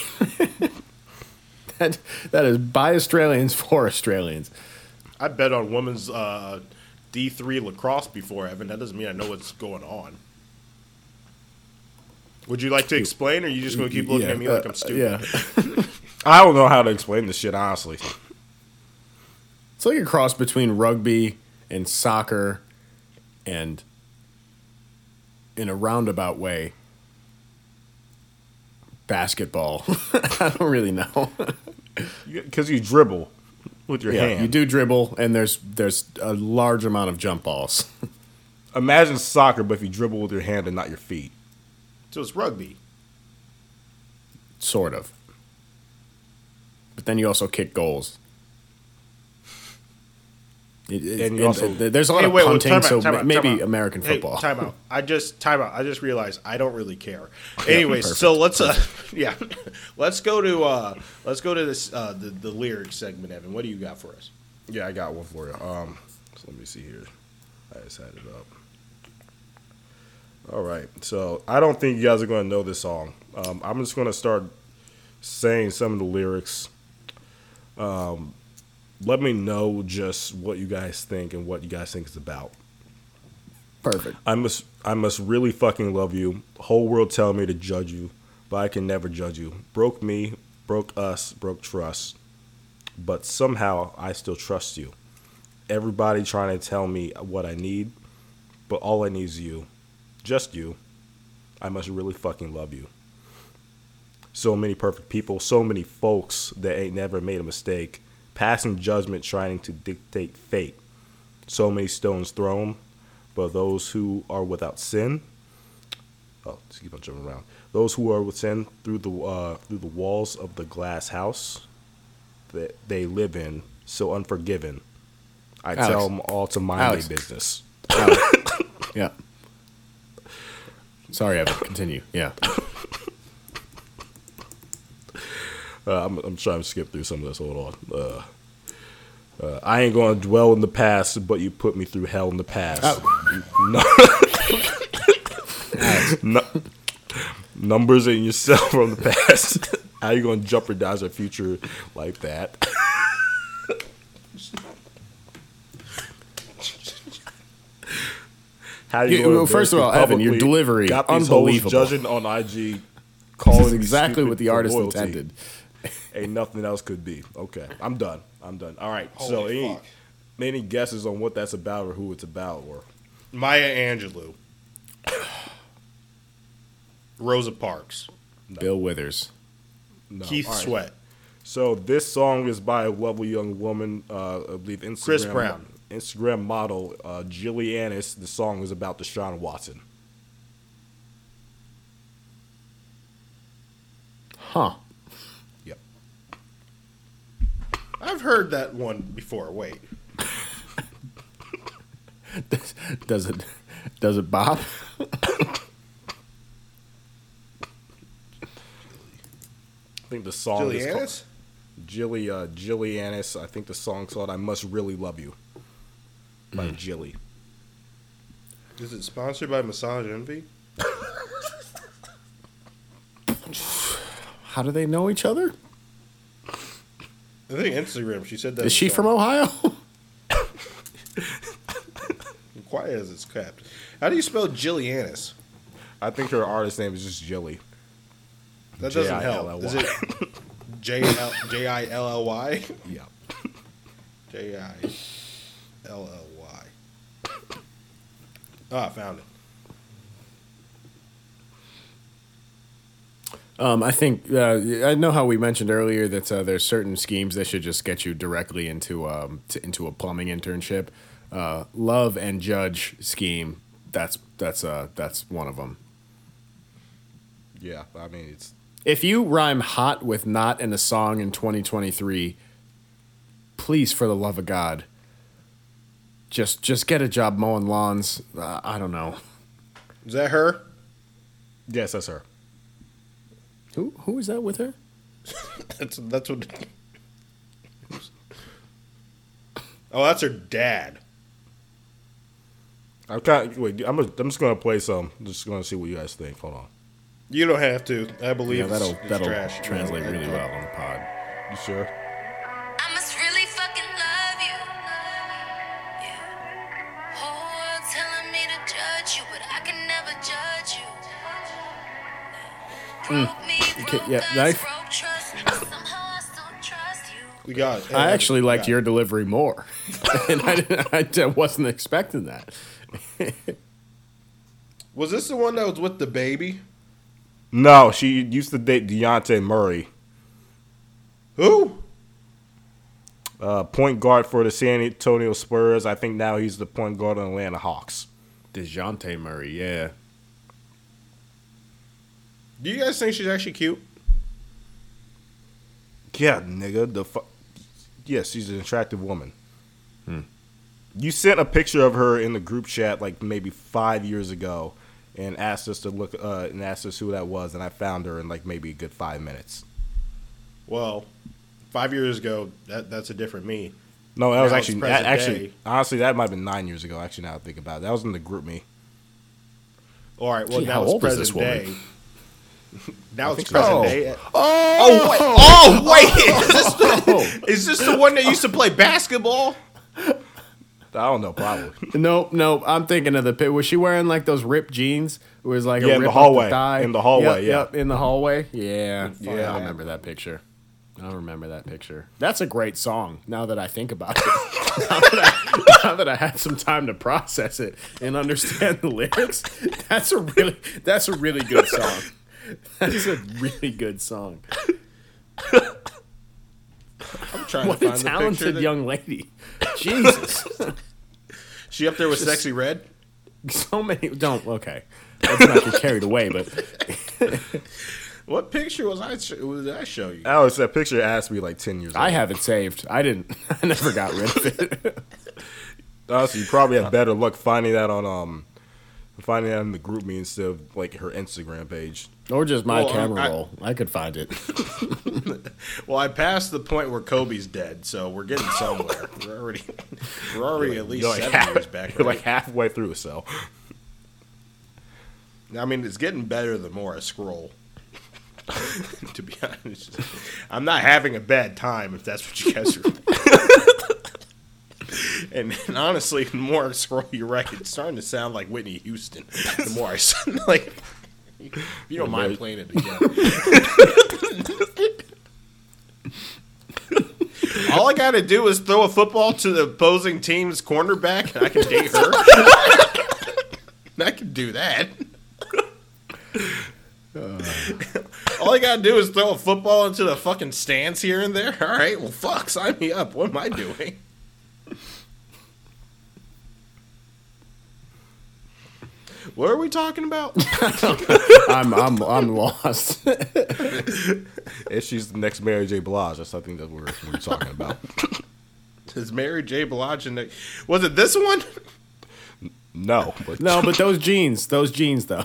that that is by Australians for Australians. I bet on women's uh, D three lacrosse before, Evan. That doesn't mean I know what's going on. Would you like to explain, or are you just going to keep looking yeah, at me uh, like I'm stupid? Yeah. I don't know how to explain this shit, honestly. It's like a cross between rugby and soccer and... in a roundabout way, basketball. I don't really know. Because you dribble with your yeah, hand. You do dribble, and there's there's a large amount of jump balls. Imagine soccer, but if you dribble with your hand and not your feet. So it's rugby. Sort of. But then you also kick goals. It, it, and, and also, there's a lot hey, wait, of punting, well, so out, maybe out. American football. Hey, time out. I just time out. I just realized I don't really care. Anyways, yeah, so let's uh, yeah, let's go to uh, let's go to this uh, the the lyrics segment. Evan, what do you got for us? Yeah, I got one for you. Um, so let me see here. I just had it up. All right, so I don't think you guys are going to know this song. Um, I'm just going to start saying some of the lyrics. Um, let me know just what you guys think and what you guys think it's about. Perfect. I must, I must really fucking love you. Whole world tell me to judge you, but I can never judge you. Broke me, broke us, broke trust, but somehow I still trust you. Everybody trying to tell me what I need, but all I need is you. Just you. I must really fucking love you. So many perfect people, so many folks that ain't never made a mistake, passing judgment trying to dictate fate. So many stones thrown, but those who are without sin, oh, just keep on jumping around. Those who are with sin through the uh, through the walls of the glass house that they live in, so unforgiven. I Alex. tell them all to mind Alex. their business. Alex. Yeah. Sorry, Evan. Continue. Yeah. uh, I'm, I'm trying to skip through some of this. Hold on. Uh, uh, I ain't going to dwell in the past, but you put me through hell in the past. Oh. No. No. Numbers in yourself from the past. How you going to jeopardize our future like that? How do you, you well, first of all, Evan, your delivery, got these unbelievable. Hoes judging on I G, calling this is exactly what the artist loyalty. Intended. Ain't nothing else could be. Okay, I'm done. I'm done. All right. Holy so, any, any guesses on what that's about or who it's about? Or Maya Angelou, Rosa Parks, no. Bill Withers, no. Keith right. Sweat. So this song is by a lovely young woman, uh, I believe Instagram. Chris Brown. Instagram model uh, Jilly Annis. The song is about Deshaun Watson. Huh. Yep. I've heard that one before. Wait. does, does it? Does it bop? I think the song Jilly is Annis? Called Jilly uh, Jilly Annis. I think the song's called "I Must Really Love You." By mm. Jilly. Is it sponsored by Massage Envy? How do they know each other? I think Instagram. She said that. Is she from Ohio? Quiet as it's kept. How do you spell Jilly Annis? I think her artist name is just Jilly. That doesn't help. Is it J I L L Y? Yeah. J I L L. Oh, I found it. Um, I think, uh, I know how we mentioned earlier that uh, there's certain schemes that should just get you directly into um, to, into a plumbing internship. Uh, love and judge scheme, that's that's uh, that's one of them. Yeah, I mean, it's... If you rhyme hot with not in a song in twenty twenty-three, please, for the love of God, Just just get a job mowing lawns. Uh, I don't know. Is that her? Yes, that's her. Who who is that with her? that's that's what. Oh, that's her dad. I'm trying. Wait, I'm a, I'm just gonna play some. I'm just gonna see what you guys think. Hold on. You don't have to. I believe yeah, that'll it's, that'll it's translate really well on the pod. You sure? Mm. Okay, yeah, we got it. I actually liked got your delivery more, and I, I wasn't expecting that. Was this the one that was with the baby? No, she used to date Deontay Murray. Who? Uh, point guard for the San Antonio Spurs. I think now he's the point guard on Atlanta Hawks. Dejounte Murray, yeah. Do you guys think she's actually cute? Yeah, nigga. The fu- yeah, she's an attractive woman. Hmm. You sent a picture of her in the group chat like maybe five years ago, and asked us to look uh, and asked us who that was, and I found her in like maybe a good five minutes. Well, five years ago, that that's a different me. No, that now was actually that, actually day. Honestly that might have been nine years ago. Actually, now I think about it, that was in the group me. All right, well, Gee, now it's present day. Now I it's present so. day. Oh, oh, wait! Oh, wait. Is, this the, is this the one that used to play basketball? I don't know, probably. Nope, nope. I'm thinking of the pit. Was she wearing like those ripped jeans? It was like yeah, a rip in the hallway. The thigh. In the hallway, yep, yeah. Yep, in the hallway. Yeah, yeah. yeah. I remember that picture. I remember that picture. That's a great song. Now that I think about it, now, that I, now that I had some time to process it and understand the lyrics, that's a really that's a really good song. That's a really good song. I'm trying what to find a talented the that... young lady. Jesus. She up there with Just, Sexyy Red? So many. Don't. Okay. Let's not get carried away, but. What picture was I, did I show you? Alex, that picture asked me like ten years ago. I have it saved. I didn't. I never got rid of it. Honestly, you probably had better luck finding that on. um. Finding out in the group me instead of like her Instagram page, or just my well, camera I, roll. I could find it. Well, I passed the point where Kobe's dead, so we're getting somewhere. We're already, we're already like, at least seven like half, years back. Right? You're like halfway through, so. I mean, it's getting better the more I scroll. To be honest, I'm not having a bad time if that's what you guys are. And, and honestly, the more I scroll, you're right. It's starting to sound like Whitney Houston. The more I sound like, you don't mind right. playing it again. All I got to do is throw a football to the opposing team's cornerback, and I can date her. I can do that. Uh. All I got to do is throw a football into the fucking stands here and there. All right, well, fuck, sign me up. What am I doing? What are we talking about? I'm I'm I'm lost. If she's the next Mary J. Blige, that's I think that's what we're, we're talking about. Is Mary J. Blige in the, was it this one? No, but no, but those jeans, those jeans though.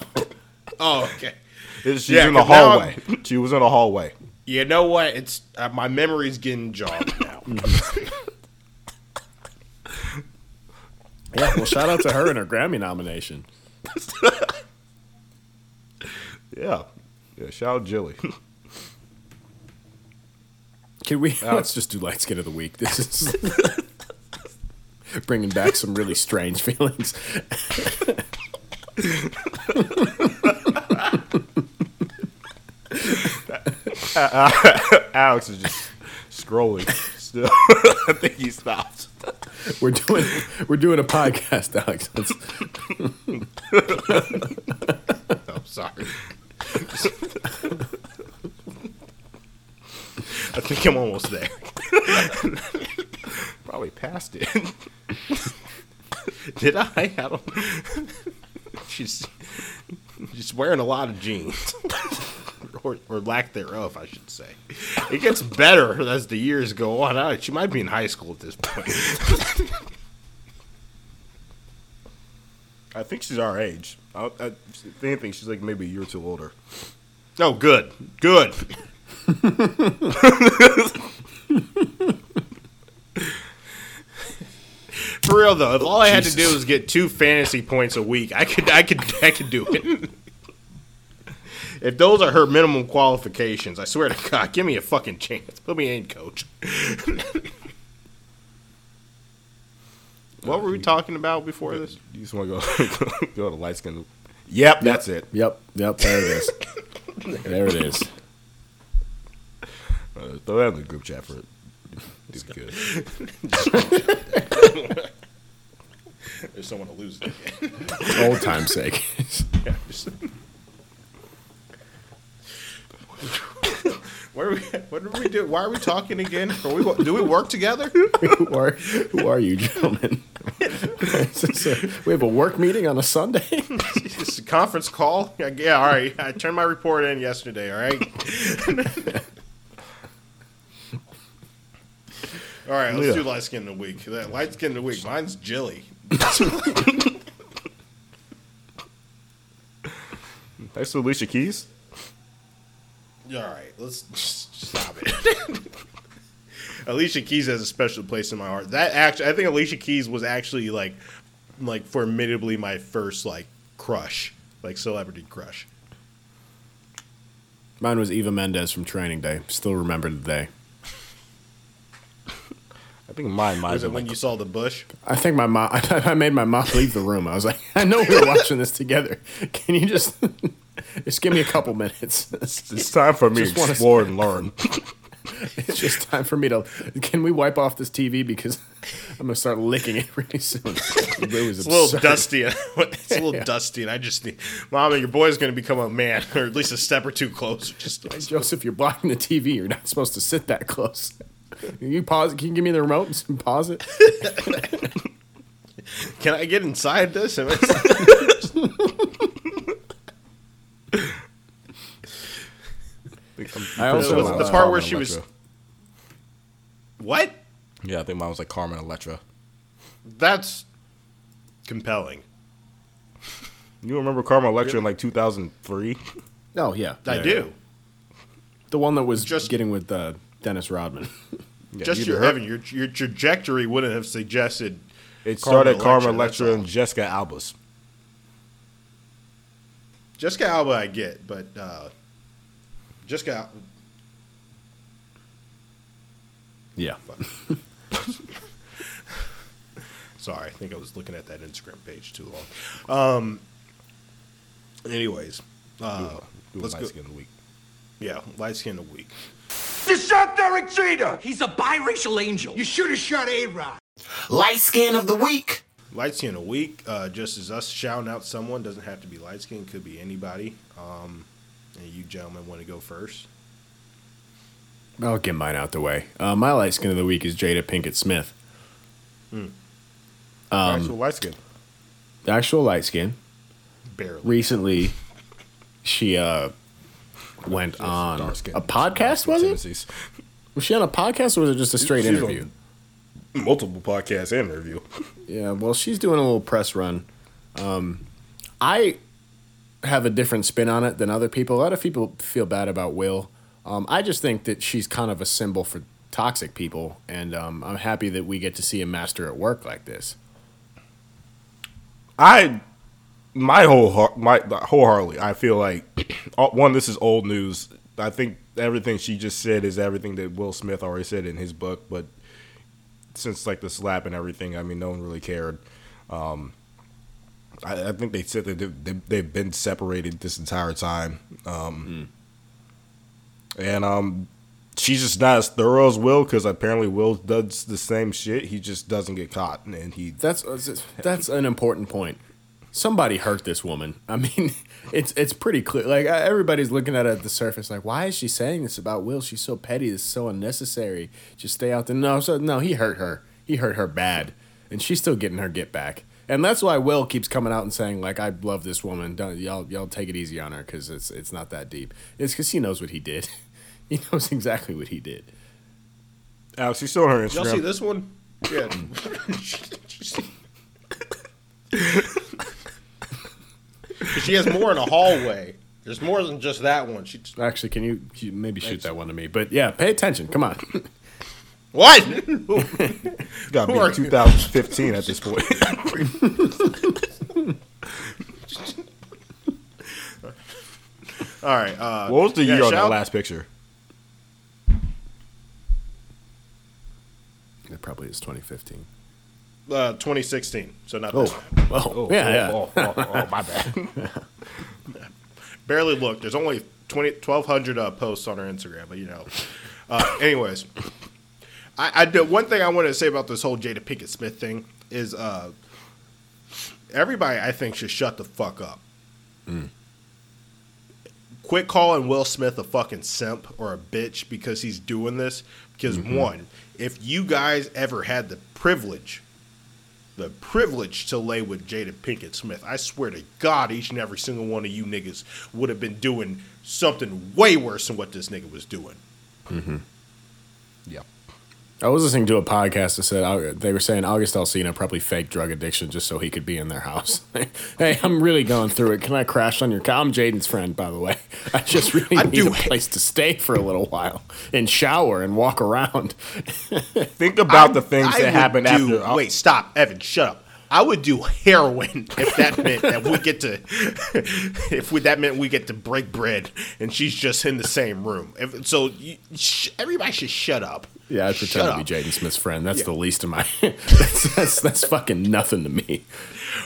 Oh, okay. She's yeah, in the hallway. I'm, she was in a hallway. You know what? It's uh, my memory's getting jogged now. Yeah, well, shout out to her and her Grammy nomination. yeah, yeah. Shout out Jilly. Can we? Uh, let's just do light skin of the week. This is bringing back some really strange feelings. Alex is just scrolling. Still, I think he stopped. We're doing we're doing a podcast, Alex. I'm sorry. I think I'm almost there. Probably past it. Did I? I don't. She's she's wearing a lot of jeans, or, or lack thereof, I should say. It gets better as the years go on. She might be in high school at this point. I think she's our age. I, I, if anything, she's like maybe a year or two older. Oh, good. Good. For real, though, if all I had Jesus. to do was get two fantasy points a week, I could, I could, I could do it. If those are her minimum qualifications, I swear to God, give me a fucking chance. Put me in, coach. What were we talking about before this? You just want to go, go to light skin. Yep, that's it. Yep, yep, there it is. There it is. Uh, throw that in the group chat for it. It's good. There's someone to lose it again. For old time's sake. Yeah, just... What are we? What did we do? Why are we talking again? Are we, do we work together? Who are, who are you, gentlemen? A, we have a work meeting on a Sunday. It's a conference call. Yeah, all right. I turned my report in yesterday. All right. All right, let's yeah. do light skin of the week. That light skin of the week. Mine's Jelly. Thanks to Alicia Keys. All right, let's just stop it. Alicia Keys has a special place in my heart. That actually, I think Alicia Keys was actually like, like formidably my first like crush, like celebrity crush. Mine was Eva Mendes from Training Day. Still remember the day. I think mine. Mine was it when like, you saw the bush? I think my mom. I, I made my mom leave the room. I was like, I know we were watching this together. Can you just just give me a couple minutes? It's time for me to explore and learn. It's just time for me to. Can we wipe off this T V because I'm gonna start licking it really soon. It it's a little dusty. It's a little yeah. dusty, and I just need, Mama, your boy's gonna become a man, or at least a step or two closer. Just hey, Joseph, you're blocking the T V. You're not supposed to sit that close. Can you pause? Can you give me the remote and pause it? Can I get inside this? Am I I also was the part Carmen where she Electra. was. What? Yeah, I think mine was like Carmen Electra. That's compelling. You remember Carmen Electra yeah. in like two thousand three? Oh yeah, I yeah, do. Yeah. The one that was just getting with uh, Dennis Rodman. Yeah, just your heaven, your your trajectory wouldn't have suggested. It started Carmen Electra and Jessica Alba's. Jessica Alba, I get, but. Uh, Just got. Yeah. Sorry, I think I was looking at that Instagram page too long. Um. Anyways, uh, do a, do a let's light go. Skin of the week. Yeah, light skin of the week. You shot Derek Jeter. He's a biracial angel. You should have shot A-Rod. Light skin of the week. Light skin of the week. Uh, just as us shouting out someone, doesn't have to be light skin. Could be anybody. Um. And you gentlemen want to go first? I'll get mine out the way. Uh, my light skin of the week is Jada Pinkett Smith. Mm. Um, actual light skin. Actual light skin. Barely. Recently, she uh, went she on a podcast, was it? Was she on a podcast or was it just a straight she's interview? Multiple podcasts and interview. Yeah, well, she's doing a little press run. Um, I... have a different spin on it than other people. A lot of people feel bad about Will. Um, I just think that she's kind of a symbol for toxic people, and um, I'm happy that we get to see a master at work like this. I, my whole my wholeheartedly, I feel like one, this is old news. I think everything she just said is everything that Will Smith already said in his book. But since like the slap and everything, I mean, no one really cared. Um, I think they said that they've been separated this entire time. Um, mm. And um, she's just not as thorough as Will because apparently Will does the same shit. He just doesn't get caught. and he That's that's an important point. Somebody hurt this woman. I mean, it's it's pretty clear. Like everybody's looking at it at the surface like, why is she saying this about Will? She's so petty. It's so unnecessary. Just stay out there. No, so, no, he hurt her. He hurt her bad. And she's still getting her get back. And that's why Will keeps coming out and saying, like, I love this woman. Don't, y'all, y'all take it easy on her because it's it's not that deep. It's because he knows what he did. He knows exactly what he did. Alex, you still on her Instagram. Y'all see this one? Yeah. She has more in a hallway. There's more than just that one. She just... Actually, can you, you maybe shoot Thanks. that one to me? But, yeah, pay attention. Come on. What? Got to be two thousand fifteen at this point. All right. Uh, what was the yeah, year on that last picture? It probably is twenty fifteen. Uh, twenty sixteen. So not oh. this time. Oh, oh yeah, oh, yeah. Oh, oh, oh, my bad. Barely looked. There's only twenty, twelve hundred uh, posts on her Instagram, but you know. Uh, anyways. I, I do, one thing I wanted to say about this whole Jada Pinkett Smith thing is uh, everybody, I think, should shut the fuck up. Mm. Quit calling Will Smith a fucking simp or a bitch because he's doing this. Because, mm-hmm. one, if you guys ever had the privilege, the privilege to lay with Jada Pinkett Smith, I swear to God, each and every single one of you niggas would have been doing something way worse than what this nigga was doing. Mm-hmm. Yeah. I was listening to a podcast that said they were saying August Alsina probably faked drug addiction just so he could be in their house. Hey, I'm really going through it. Can I crash on your car? I'm Jaden's friend, by the way. I just really I need do. a place to stay for a little while and shower and walk around. Think about I, the things I that happened do, after. Wait, stop, Evan, shut up. I would do heroin if that meant that we get to, if we, that meant we get to break bread and she's just in the same room. If, so you, sh- everybody should shut up. Yeah, I pretend shut to be up. Jaden Smith's friend. That's yeah. the least of my. that's, that's that's fucking nothing to me.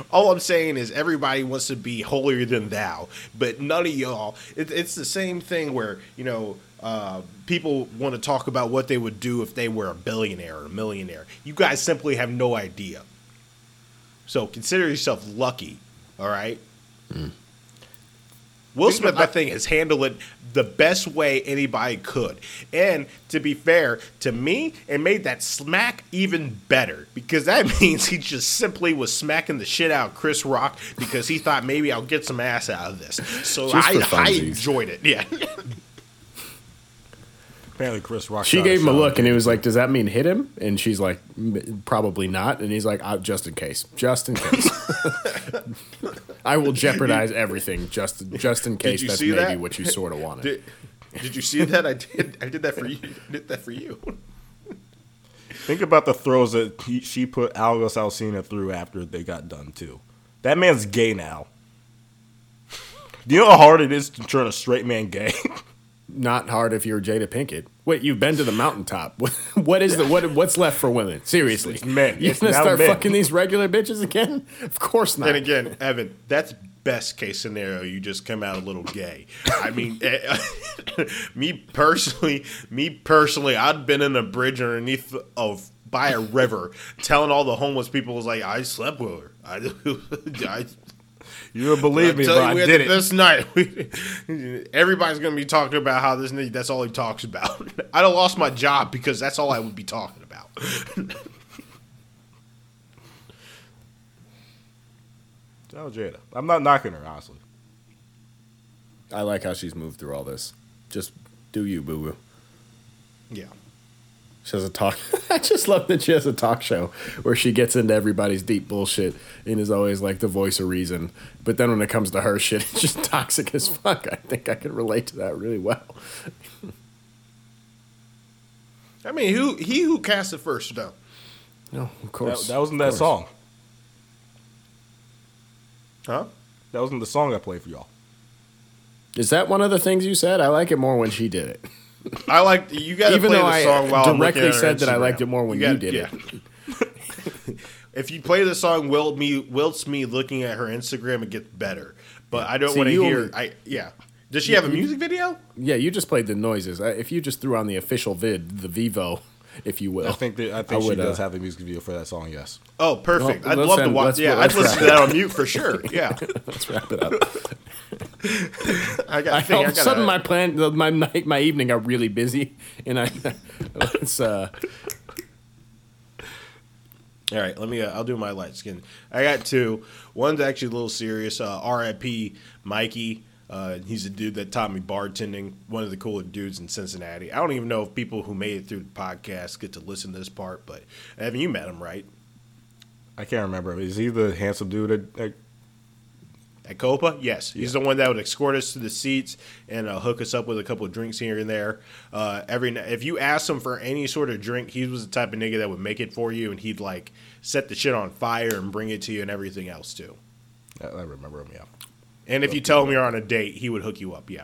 All I'm saying is everybody wants to be holier than thou, but none of y'all. It, it's the same thing where you know. Uh, people want to talk about what they would do if they were a billionaire or a millionaire. You guys simply have no idea. So consider yourself lucky, all right? Mm. Will Smith, I think, has handled it the best way anybody could. And to be fair to me, it made that smack even better because that means he just simply was smacking the shit out of Chris Rock because he thought maybe I'll get some ass out of this. So I, I enjoyed it. Yeah. Apparently Chris Rock. She gave him a look, and he was like, "Does that mean hit him?" And she's like, "Probably not." And he's like, oh, "Just in case, just in case, I will jeopardize everything just just in case." That's maybe that? What you sort of wanted. Did, did you see that? I did. I did that for you. I did that for you. Think about the throws that he, she put August Alsina through after they got done too. That man's gay now. Do you know how hard it is to turn a straight man gay? Not hard if you're Jada Pinkett. Wait, you've been to the mountaintop. What, what is the what? What's left for women? Seriously, it's men. You're gonna start men. fucking these regular bitches again? Of course not. And again, Evan, that's best case scenario. You just come out a little gay. I mean, me personally, me personally, I'd been in a bridge underneath of by a river, telling all the homeless people was like, I slept with her. I. I You'll believe me, but I did it. This night, we, everybody's going to be talking about how this nigga, that's all he talks about. I done lost my job because that's all I would be talking about. Tell Jada. I'm not knocking her, honestly. I like how she's moved through all this. Just do you, boo-boo. Yeah. She has a talk. I just love that she has a talk show where she gets into everybody's deep bullshit and is always like the voice of reason. But then when it comes to her shit, it's just toxic as fuck. I think I can relate to that really well. I mean, who he who cast it first, though? No, of course. That, that wasn't that song. Huh? That wasn't the song I played for y'all. Is that one of the things you said? I like it more when she did it. I liked you got to play the song while I'm looking at her Instagram. Even though I directly said that I liked it more when you, you did yeah. it. If you play the song wilt me wilts me looking at her Instagram, it gets better. But I don't want to hear only, I yeah. Does she yeah, have a music video? Yeah, you just played the noises. I, if you just threw on the official vid, the Vivo, if you will. I think that, I think I would, she does uh, have a music video for that song, yes. Oh, perfect. Well, I'd love end, to watch yeah, I'd listen to that on mute for sure. Yeah. Let's wrap it up. I got. I, thing, all I of a sudden, my plan, my night, my evening are really busy, and I. Let's. Uh... All right, let me. Uh, I'll do my light skin. I got two. One's actually a little serious. Uh, R I P Mikey. Uh, he's a dude that taught me bartending. One of the coolest dudes in Cincinnati. I don't even know if people who made it through the podcast get to listen to this part, but Evan, you met him, right? I can't remember. Is he the handsome dude at? that, that At Copa, yes. He's yeah. the one that would escort us to the seats and uh, hook us up with a couple of drinks here and there. Uh, every If you asked him for any sort of drink, he was the type of nigga that would make it for you, and he'd, like, set the shit on fire and bring it to you and everything else, too. I remember him, yeah. And Love if you tell him you're on a date, he would hook you up, yeah.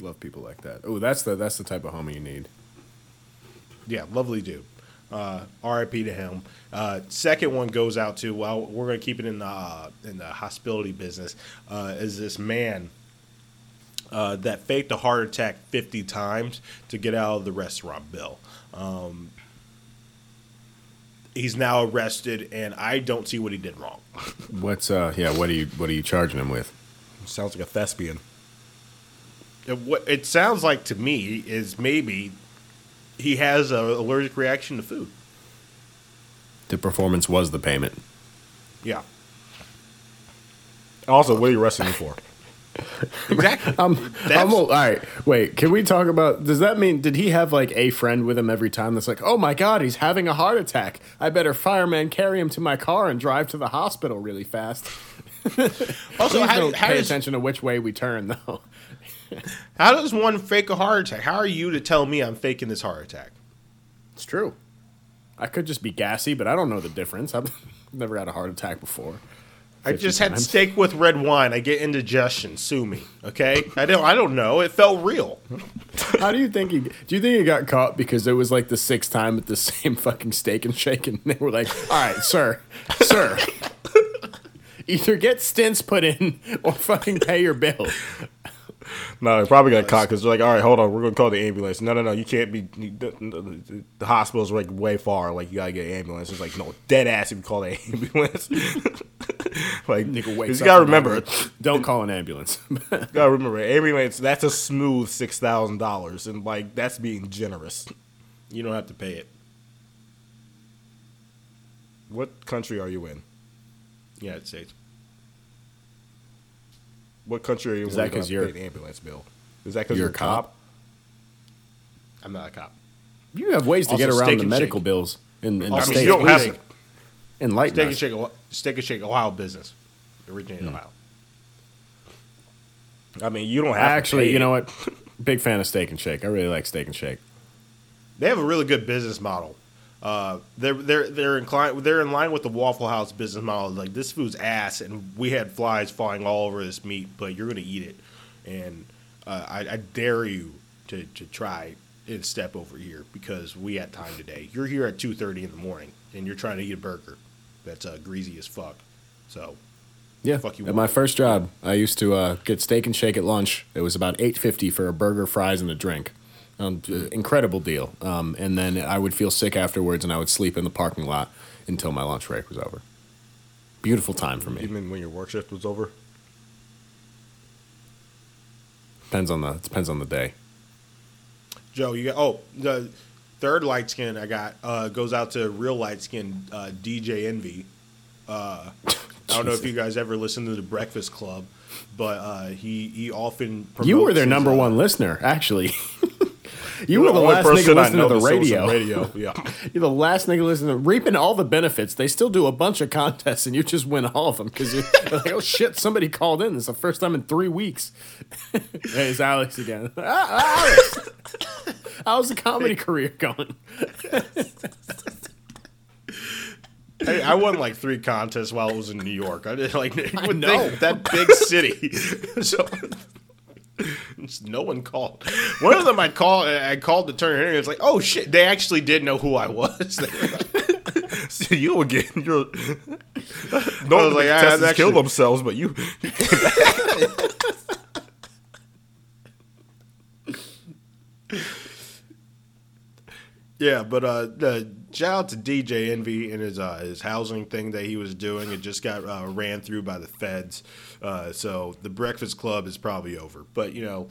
Love people like that. Oh, that's the that's the type of homie you need. Yeah, lovely dude. Uh, R I P to him. Uh, second one goes out to, well, we're going to keep it in the uh, in the hospitality business, uh, is this man uh, that faked a heart attack fifty times to get out of the restaurant bill. Um, he's now arrested, and I don't see what he did wrong. What's uh yeah? What are you what are you charging him with? Sounds like a thespian. It, what it sounds like to me is maybe. He has an allergic reaction to food. The performance was the payment. Yeah. Also, what are you arresting him for? Exactly. I'm, I'm all, all right. Wait, can we talk about, does that mean, did he have like a friend with him every time that's like, oh my God, he's having a heart attack. I better fireman carry him to my car and drive to the hospital really fast. Also, how, don't how pay does, attention to which way we turn, though. How does one fake a heart attack? How are you to tell me I'm faking this heart attack? It's true. I could just be gassy, but I don't know the difference. I've never had a heart attack before. I just times. had steak with red wine. I get indigestion. Sue me, okay? I don't. I don't know. It felt real. How do you think he? Do you think he got caught because it was like the sixth time at the same fucking steak and shake, and they were like, "All right, sir, sir." Either get stints put in or fucking pay your bill. No, he probably got caught because they're like, all right, hold on, we're going to call the ambulance. No, no, no, you can't be, you, the, the hospital's like way far, like you got to get an ambulance. It's like, no, dead ass if you call the ambulance. Like, nigga wakes you got to remember. Don't call an ambulance. You got to remember, ambulance, that's a smooth six thousand dollars, and like, that's being generous. You don't have to pay it. What country are you in? United States. What country are you in? Is that because you're an ambulance bill? Is that because you're a cop? cop? I'm not a cop. You have ways to also get around the medical shake. bills in, in also, the state. You don't have it. Enlighten steak us. And shake, steak and shake, Ohio business. Originated in mm. Ohio. I mean, you don't have Actually, to pay. You know what? Big fan of Steak and Shake. I really like Steak and Shake. They have a really good business model. Uh, they're they're they're inclined they're in line with the Waffle House business model. Like, this food's ass, and we had flies flying all over this meat, but you're gonna eat it, and uh, I, I dare you to, to try and step over here because we had time today. You're here at two thirty in the morning, and you're trying to eat a burger that's uh, greasy as fuck. So yeah, fuck you. At my first job, I used to uh, get Steak and Shake at lunch. It was about eight fifty for a burger, fries, and a drink. Um, incredible deal. Um, and then I would feel sick afterwards, and I would sleep in the parking lot until my lunch break was over. Beautiful time for me. Even when your work shift was over? Depends on the depends on the day. Joe, you got oh the third light skin I got uh, goes out to real light skin uh, D J Envy. Uh, I don't know if you guys ever listened to The Breakfast Club, but uh, he he often promotes you were their number one listener, actually. You were the last nigga listening to the radio. radio. Yeah. You're the last nigga listening to reaping all the benefits. They still do a bunch of contests, and you just win all of them because you're like, oh, shit, somebody called in. It's the first time in three weeks. It's Alex again. Ah, Alex! How's the comedy career going? Hey, I won like three contests while I was in New York. I did like I would know. Think that big city. So... No one called. One of them I called. I called the turn, and it's like, oh shit, they actually did know who I was. See you again. You're no one like I actually killed themselves, but you. Yeah, but uh, the, shout out to D J Envy and his uh, his housing thing that he was doing. It just got uh, ran through by the feds, uh, so the Breakfast Club is probably over. But you know,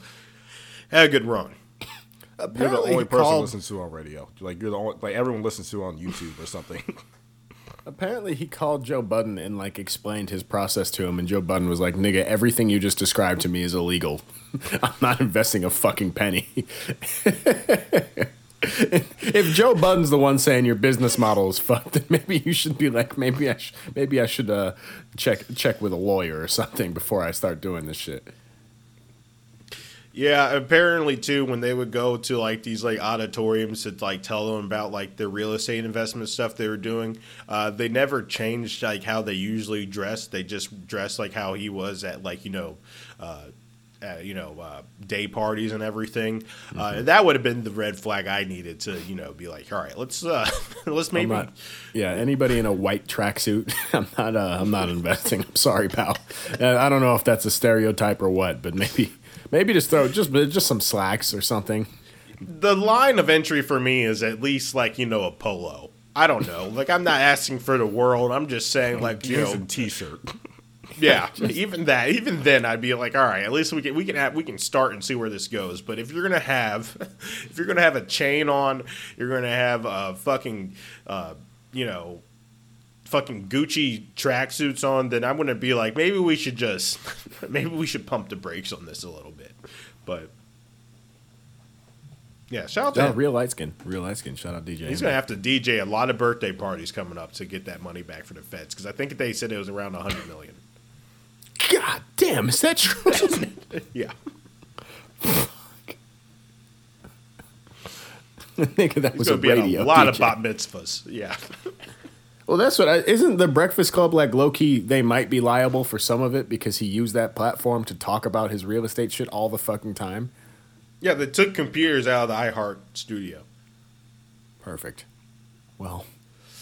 had a good run. Apparently you're the only person called... listens to on radio. Like you're the only, like everyone listens to on YouTube or something. Apparently he called Joe Budden and like explained his process to him, and Joe Budden was like, "Nigga, everything you just described to me is illegal. I'm not investing a fucking penny." If Joe Budden's the one saying your business model is fucked, then maybe you should be like, maybe I, sh- maybe I should uh, check check with a lawyer or something before I start doing this shit. Yeah, apparently too, when they would go to like these like auditoriums to like tell them about like the real estate investment stuff they were doing, uh, they never changed like how they usually dressed. They just dressed like how he was at like you know. Uh, Uh, you know, uh, day parties and everything. Mm-hmm. Uh, that would have been the red flag I needed to, you know, be like, all right, let's uh, let's maybe. Not, yeah, anybody in a white tracksuit, I'm not. Uh, I'm not investing. I'm sorry, pal. Uh, I don't know if that's a stereotype or what, but maybe, maybe just throw just just some slacks or something. The line of entry for me is at least like you know a polo. I don't know. Like I'm not asking for the world. I'm just saying like you know, t-shirt. Yeah, even that. Even then, I'd be like, all right, at least we can we can have, we can start and see where this goes. But if you're gonna have, if you're gonna have a chain on, you're gonna have a fucking, uh, you know, fucking Gucci tracksuits on, then I'm going to be like, maybe we should just, maybe we should pump the brakes on this a little bit. But yeah, shout out to him. Real light skin. Real light skin. Shout out D J. He's going to have to D J a lot of birthday parties coming up to get that money back for the feds, because I think they said it was around one hundred million dollars. God damn, is that true? Yeah. Nigga, that He's was a be radio. A lot D J. Of bat mitzvahs. Yeah. Well, that's what I, isn't the Breakfast Club like low key? They might be liable for some of it because he used that platform to talk about his real estate shit all the fucking time. Yeah, they took computers out of the iHeart studio. Perfect. Well,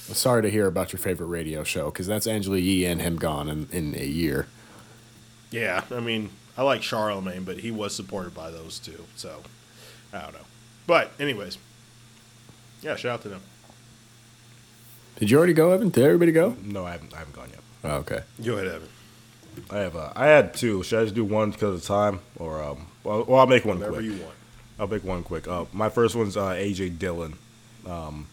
I'm sorry to hear about your favorite radio show, because that's Angela Yee and him gone in, in a year. Yeah, I mean, I like Charlemagne, but he was supported by those two, so I don't know. But anyways, yeah, shout out to them. Did you already go, Evan? Did everybody go? No, I haven't. I haven't gone yet. Oh, okay. You had Evan. I have. Uh, I had two. Should I just do one because of time, or um? Well, well I'll make one Whatever quick. Whatever you want. I'll make one quick. Uh, my first one's uh, A J Dillon. Um,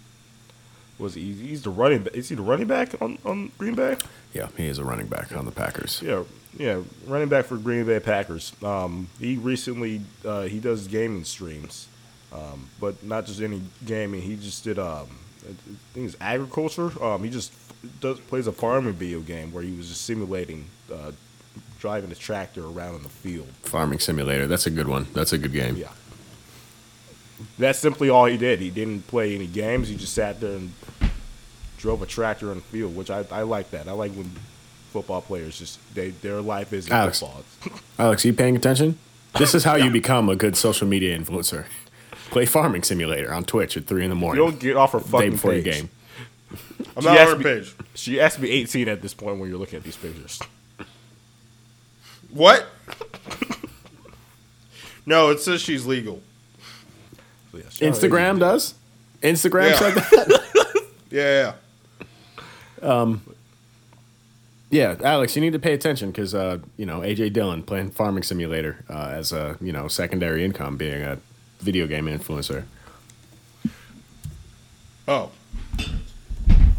was he? He's the running. Is he the running back on, on Green Bay? Yeah, he is a running back on the Packers. Yeah, yeah, running back for Green Bay Packers. Um, he recently uh, he does gaming streams, um, but not just any gaming. He just did um. I think it's agriculture. Um, he just does plays a farming video game where he was just simulating uh, driving a tractor around in the field. Farming simulator. That's a good one. That's a good game. Yeah. That's simply all he did. He didn't play any games. He just sat there and drove a tractor in the field, which I, I like that. I like when football players just they their life isn't Alex, football. Alex, are you paying attention? This is how yeah. you become a good social media influencer. Play Farming Simulator on Twitch at three in the morning. You don't get off her fucking day before page. The game. I'm not on her page. She has to be eighteen at this point when you're looking at these pictures. What? No, it says she's legal. Yeah, she Instagram does? Instagram yeah. said that? Yeah, yeah. Um, yeah, Alex, you need to pay attention because, uh, you know, A J Dillon playing Farming Simulator uh, as a, you know, secondary income being a video game influencer. Oh,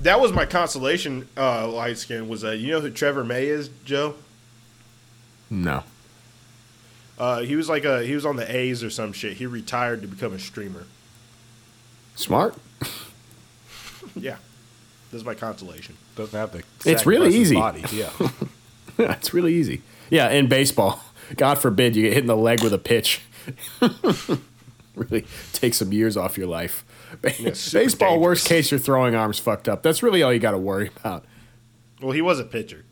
that was my consolation. Uh, light skin was uh, you know who Trevor May is, Joe? No. Uh, he was like a he was on the A's or some shit. He retired to become a streamer. Smart. Yeah, this is my consolation. Doesn't have to. It's really easy. Body. Yeah. Yeah, it's really easy. Yeah, in baseball, God forbid you get hit in the leg with a pitch. Really take some years off your life. Yeah, baseball, dangerous. Worst case, your throwing arm's fucked up. That's really all you got to worry about. Well, he was a pitcher.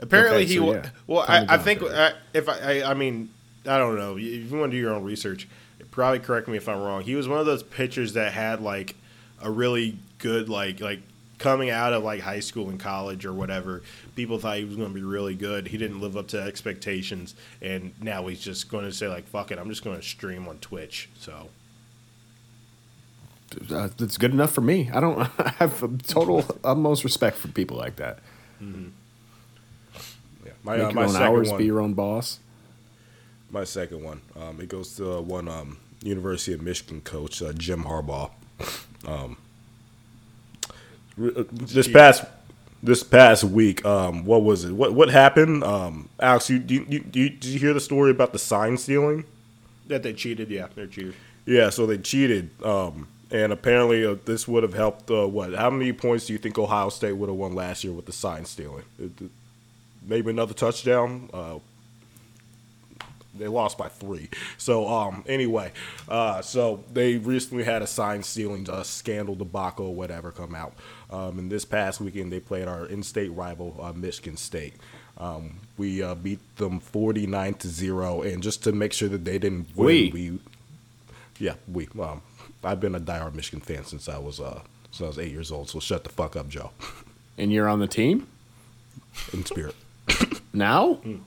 Apparently, okay, so he. Yeah. Well, I, I think I, if I, I, I mean, I don't know. If you want to do your own research, probably correct me if I'm wrong. He was one of those pitchers that had like a really good like like. Coming out of like high school and college or whatever, people thought he was going to be really good. He didn't live up to expectations, and now he's just going to say like, "Fuck it, I'm just going to stream on Twitch." So uh, that's good enough for me. I don't I have total utmost respect for people like that. Mm-hmm. Yeah, my Make uh, your my own second hours, one. Be your own boss. My second one. Um, it goes to uh, one um, University of Michigan coach, uh, Jim Harbaugh. Um, This past this past week, um, what was it? What what happened? Um, Alex, you, you, you, you, did you hear the story about the sign stealing? That they cheated, yeah, they're cheated. Yeah, so they cheated, um, and apparently uh, this would have helped. Uh, what? How many points do you think Ohio State would have won last year with the sign stealing? It, it, maybe another touchdown. Uh, they lost by three. So um, anyway, uh, so they recently had a sign stealing uh, scandal, debacle, whatever, come out. Um, and this past weekend, they played our in-state rival, uh, Michigan State. Um, we uh, beat them forty-nine to zero. And just to make sure that they didn't win, we, we yeah, we. Um, I've been a diehard Michigan fan since I was uh, since I was eight years old. So shut the fuck up, Joe. And you're on the team in spirit now. Mm.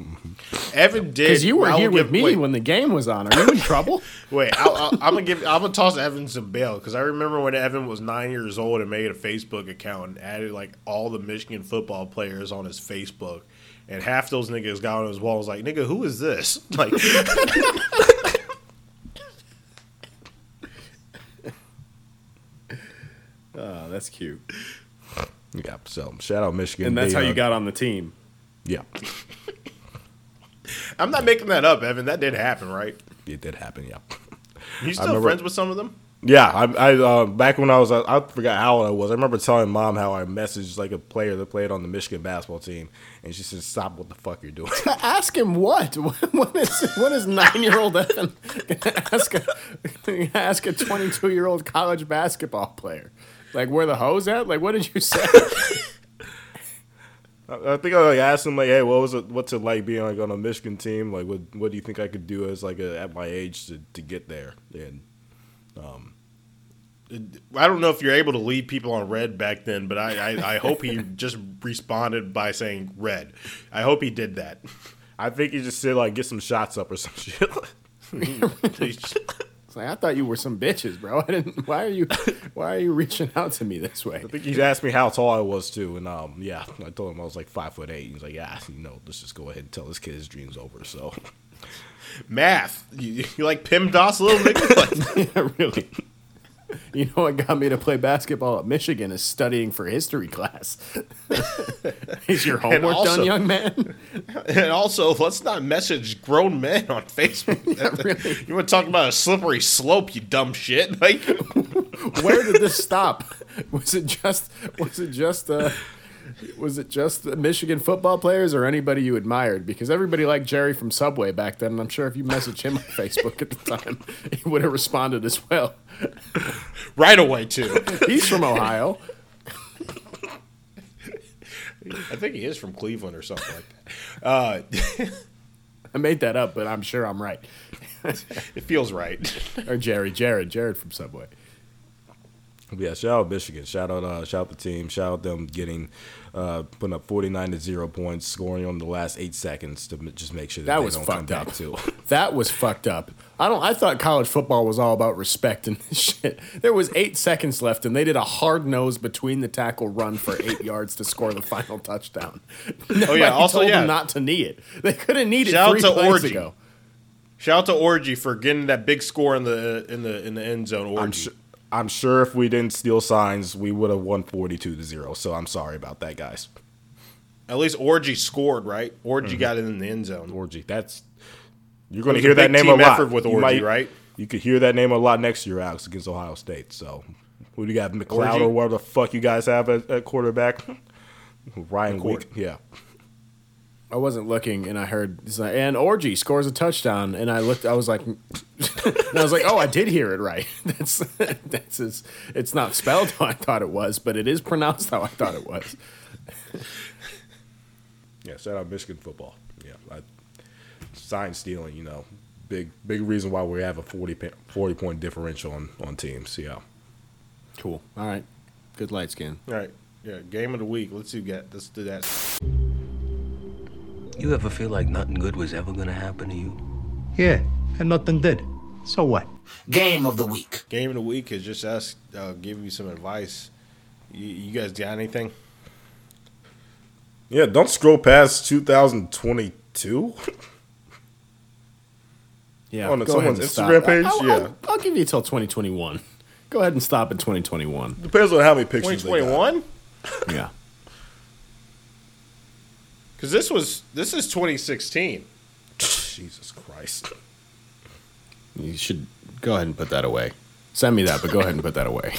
Mm-hmm. Evan did because you were here with give, me wait. When the game was on. Are you in trouble? Wait, I'll, I'll, I'm gonna give. I'm gonna toss Evan some bail because I remember when Evan was nine years old and made a Facebook account and added like all the Michigan football players on his Facebook, and half those niggas got on his wall and was like, "Nigga, who is this?" Like, oh, that's cute. Yeah, so shout out Michigan. And that's they, how you uh, got on the team. Yeah. I'm not making that up, Evan. That did happen, right? It did happen, yeah. You still remember, friends with some of them? Yeah. I, I uh, back when I was, I, I forgot how old I was. I remember telling Mom how I messaged like a player that played on the Michigan basketball team, and she said, "Stop what the fuck you're doing." Ask him what? What is what is nine-year-old Evan gonna ask a ask a twenty-two-year-old college basketball player? Like, where the hoes at? Like, what did you say? I think I like asked him like, "Hey, what was it? What's it like being like on a Michigan team? Like, what what do you think I could do as like a, at my age to, to get there?" And um, I don't know if you're able to lead people on red back then, but I, I, I hope he just responded by saying red. I hope he did that. I think he just said like, "Get some shots up" or some shit. Like, I thought you were some bitches, bro. I didn't. Why are you? Why are you reaching out to me this way? I think he asked me how tall I was too, and um, yeah, I told him I was like five foot eight. He's like, yeah, you know, let's just go ahead and tell this kid his dream's over. So, math, you, you like Pim Doss, little nigga? Yeah, really. You know what got me to play basketball at Michigan is studying for history class. Is your homework also done, young man? And also, let's not message grown men on Facebook. Yeah, really. You want to talk about a slippery slope, you dumb shit? Like, where did this stop? Was it just? Was it just? Uh, was it just the Michigan football players or anybody you admired? Because everybody liked Jerry from Subway back then, and I'm sure if you messaged him on Facebook at the time, he would have responded as well. Right away, too. He's from Ohio. I think he is from Cleveland or something like that. Uh, I made that up, but I'm sure I'm right. It feels right. Or Jerry, Jared, Jared from Subway. Yeah, shout out Michigan. Shout out, uh, shout out the team. Shout out them getting, uh, putting up forty-nine to zero points, scoring on the last eight seconds to m- just make sure that, that they was don't fucked come up. Back to. That was fucked up. I don't. I thought college football was all about respect and shit. There was eight seconds left, and they did a hard nose between the tackle run for eight yards to score the final touchdown. Oh yeah, also told yeah. them not to knee it. They couldn't knee it shout three plays Orgy. ago. Shout out to Orgy for getting that big score in the in the in the end zone. Orgy. I'm sure if we didn't steal signs, we would have won forty-two to zero. So I'm sorry about that, guys. At least Orgy scored, right? Orgy mm-hmm. got it in the end zone. Orgy, that's you're going to hear that name a lot. With Orgy, you might, right? You could hear that name a lot next year, Alex, against Ohio State. So who do you got, McLeod Orgy? Or whatever the fuck you guys have at, at quarterback? Ryan Week, yeah. I wasn't looking, and I heard, like, and Orgy scores a touchdown, and I looked, I was like, and I was like, oh, I did hear it right. That's that's his, it's not spelled how I thought it was, but it is pronounced how I thought it was. Yeah, shout out Michigan football. Yeah, I, sign stealing, you know, big big reason why we have a forty, forty point differential on, on teams. Yeah, cool. All right, good light skin. All right, yeah, game of the week. Let's do that. Let's do that. You ever feel like nothing good was ever going to happen to you? Yeah, and nothing did. So what? Game of the week. Game of the week is just us uh, giving you some advice. You, you guys got anything? Yeah, don't scroll past two thousand twenty-two. Yeah, on someone's Instagram page? I'll, yeah. I'll, I'll give you till twenty twenty-one. Go ahead and stop at twenty twenty-one. Depends on how many pictures twenty twenty-one? They got. Yeah. Because this was this is twenty sixteen. Jesus Christ. You should go ahead and put that away. Send me that, but go ahead and put that away.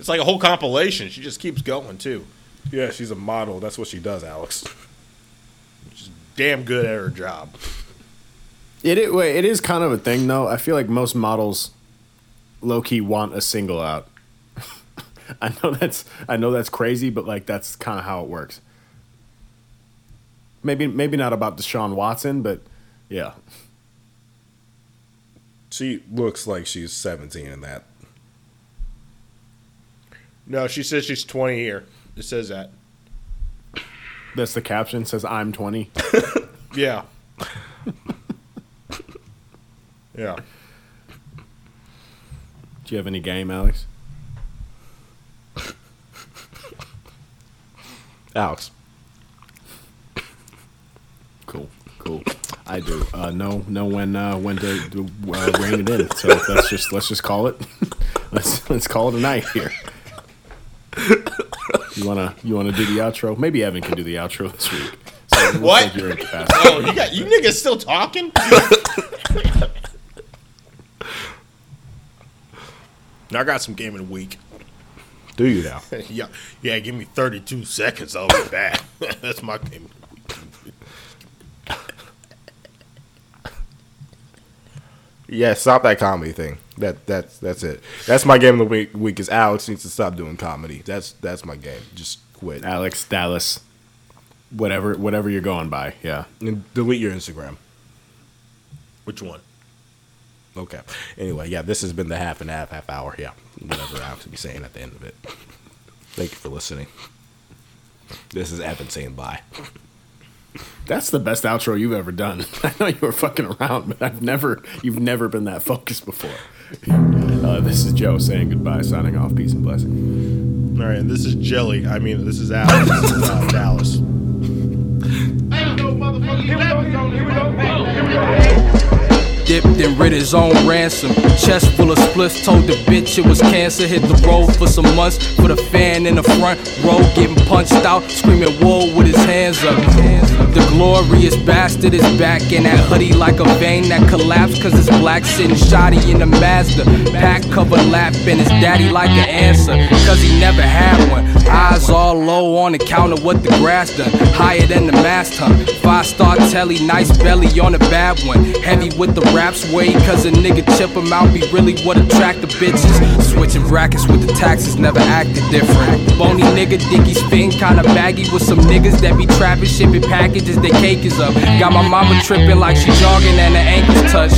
It's like a whole compilation. She just keeps going, too. Yeah, she's a model. That's what she does, Alex. She's damn good at her job. It, it, it is kind of a thing, though. I feel like most models low-key want a single out. I know that's I know that's crazy, but like that's kind of how it works. Maybe maybe not about Deshaun Watson, but yeah. She looks like she's seventeen in that. No, she says she's twenty here. It says that. That's the caption. It says, I'm twenty. Yeah. Yeah. Do you have any game, Alex? Alex. Cool, cool. I do. Uh, no, no. When uh, when to uh, rein it in. So let's just let's just call it. Let's let's call it a night here. You wanna you wanna do the outro? Maybe Evan can do the outro this week. So what? Oh, you got you niggas still talking? Now I got some game of the week. Do you now? yeah, yeah. Give me thirty-two seconds. I'll be back. That's my game of the week. Yeah, stop that comedy thing. That that's that's it. That's my game of the week. Week is Alex needs to stop doing comedy. That's that's my game. Just quit, Alex Dallas. Whatever whatever you're going by, yeah. And delete your Instagram. Which one? Okay. Anyway, yeah, this has been the half and half half hour. Yeah, whatever I have to be saying at the end of it. Thank you for listening. This is Evan saying bye. That's the best outro you've ever done. I know you were fucking around, but I've never, you've never been that focused before. Uh, this is Joe saying goodbye, signing off, peace and blessing. All right, and this is Jelly. I mean, this is Alex. This is uh, Dallas. Dipped in Ritter's own ransom. Chest full of spliffs, told the bitch it was cancer. Hit the road for some months, put a fan in the front row. Getting punched out, screaming woe with his hands up. The glorious bastard is back in that hoodie like a vein that collapsed. Cause it's black sitting shoddy in the Mazda. Back cover lap and his daddy like an answer. Cause he never had one. Eyes all low on the counter, what the grass done. Higher than the mast, huh? Five star telly, nice belly on a bad one. Heavy with the raps way, cause a nigga chip him out be really what attract the bitches. Switching rackets with the taxes, never acted different. Bony nigga, Dicky's fitting kinda baggy with some niggas that be trapping, shipping packages, their cake is up. Got my mama tripping like she jogging and her ankles touch.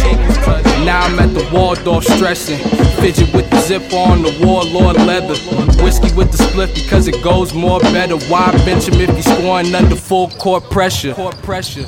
Now I'm at the Waldorf stressing. Fidget with the zipper on the warlord leather. Whiskey with the split because it goes more better. Why bench him if he's scoring under full court pressure? Court pressure.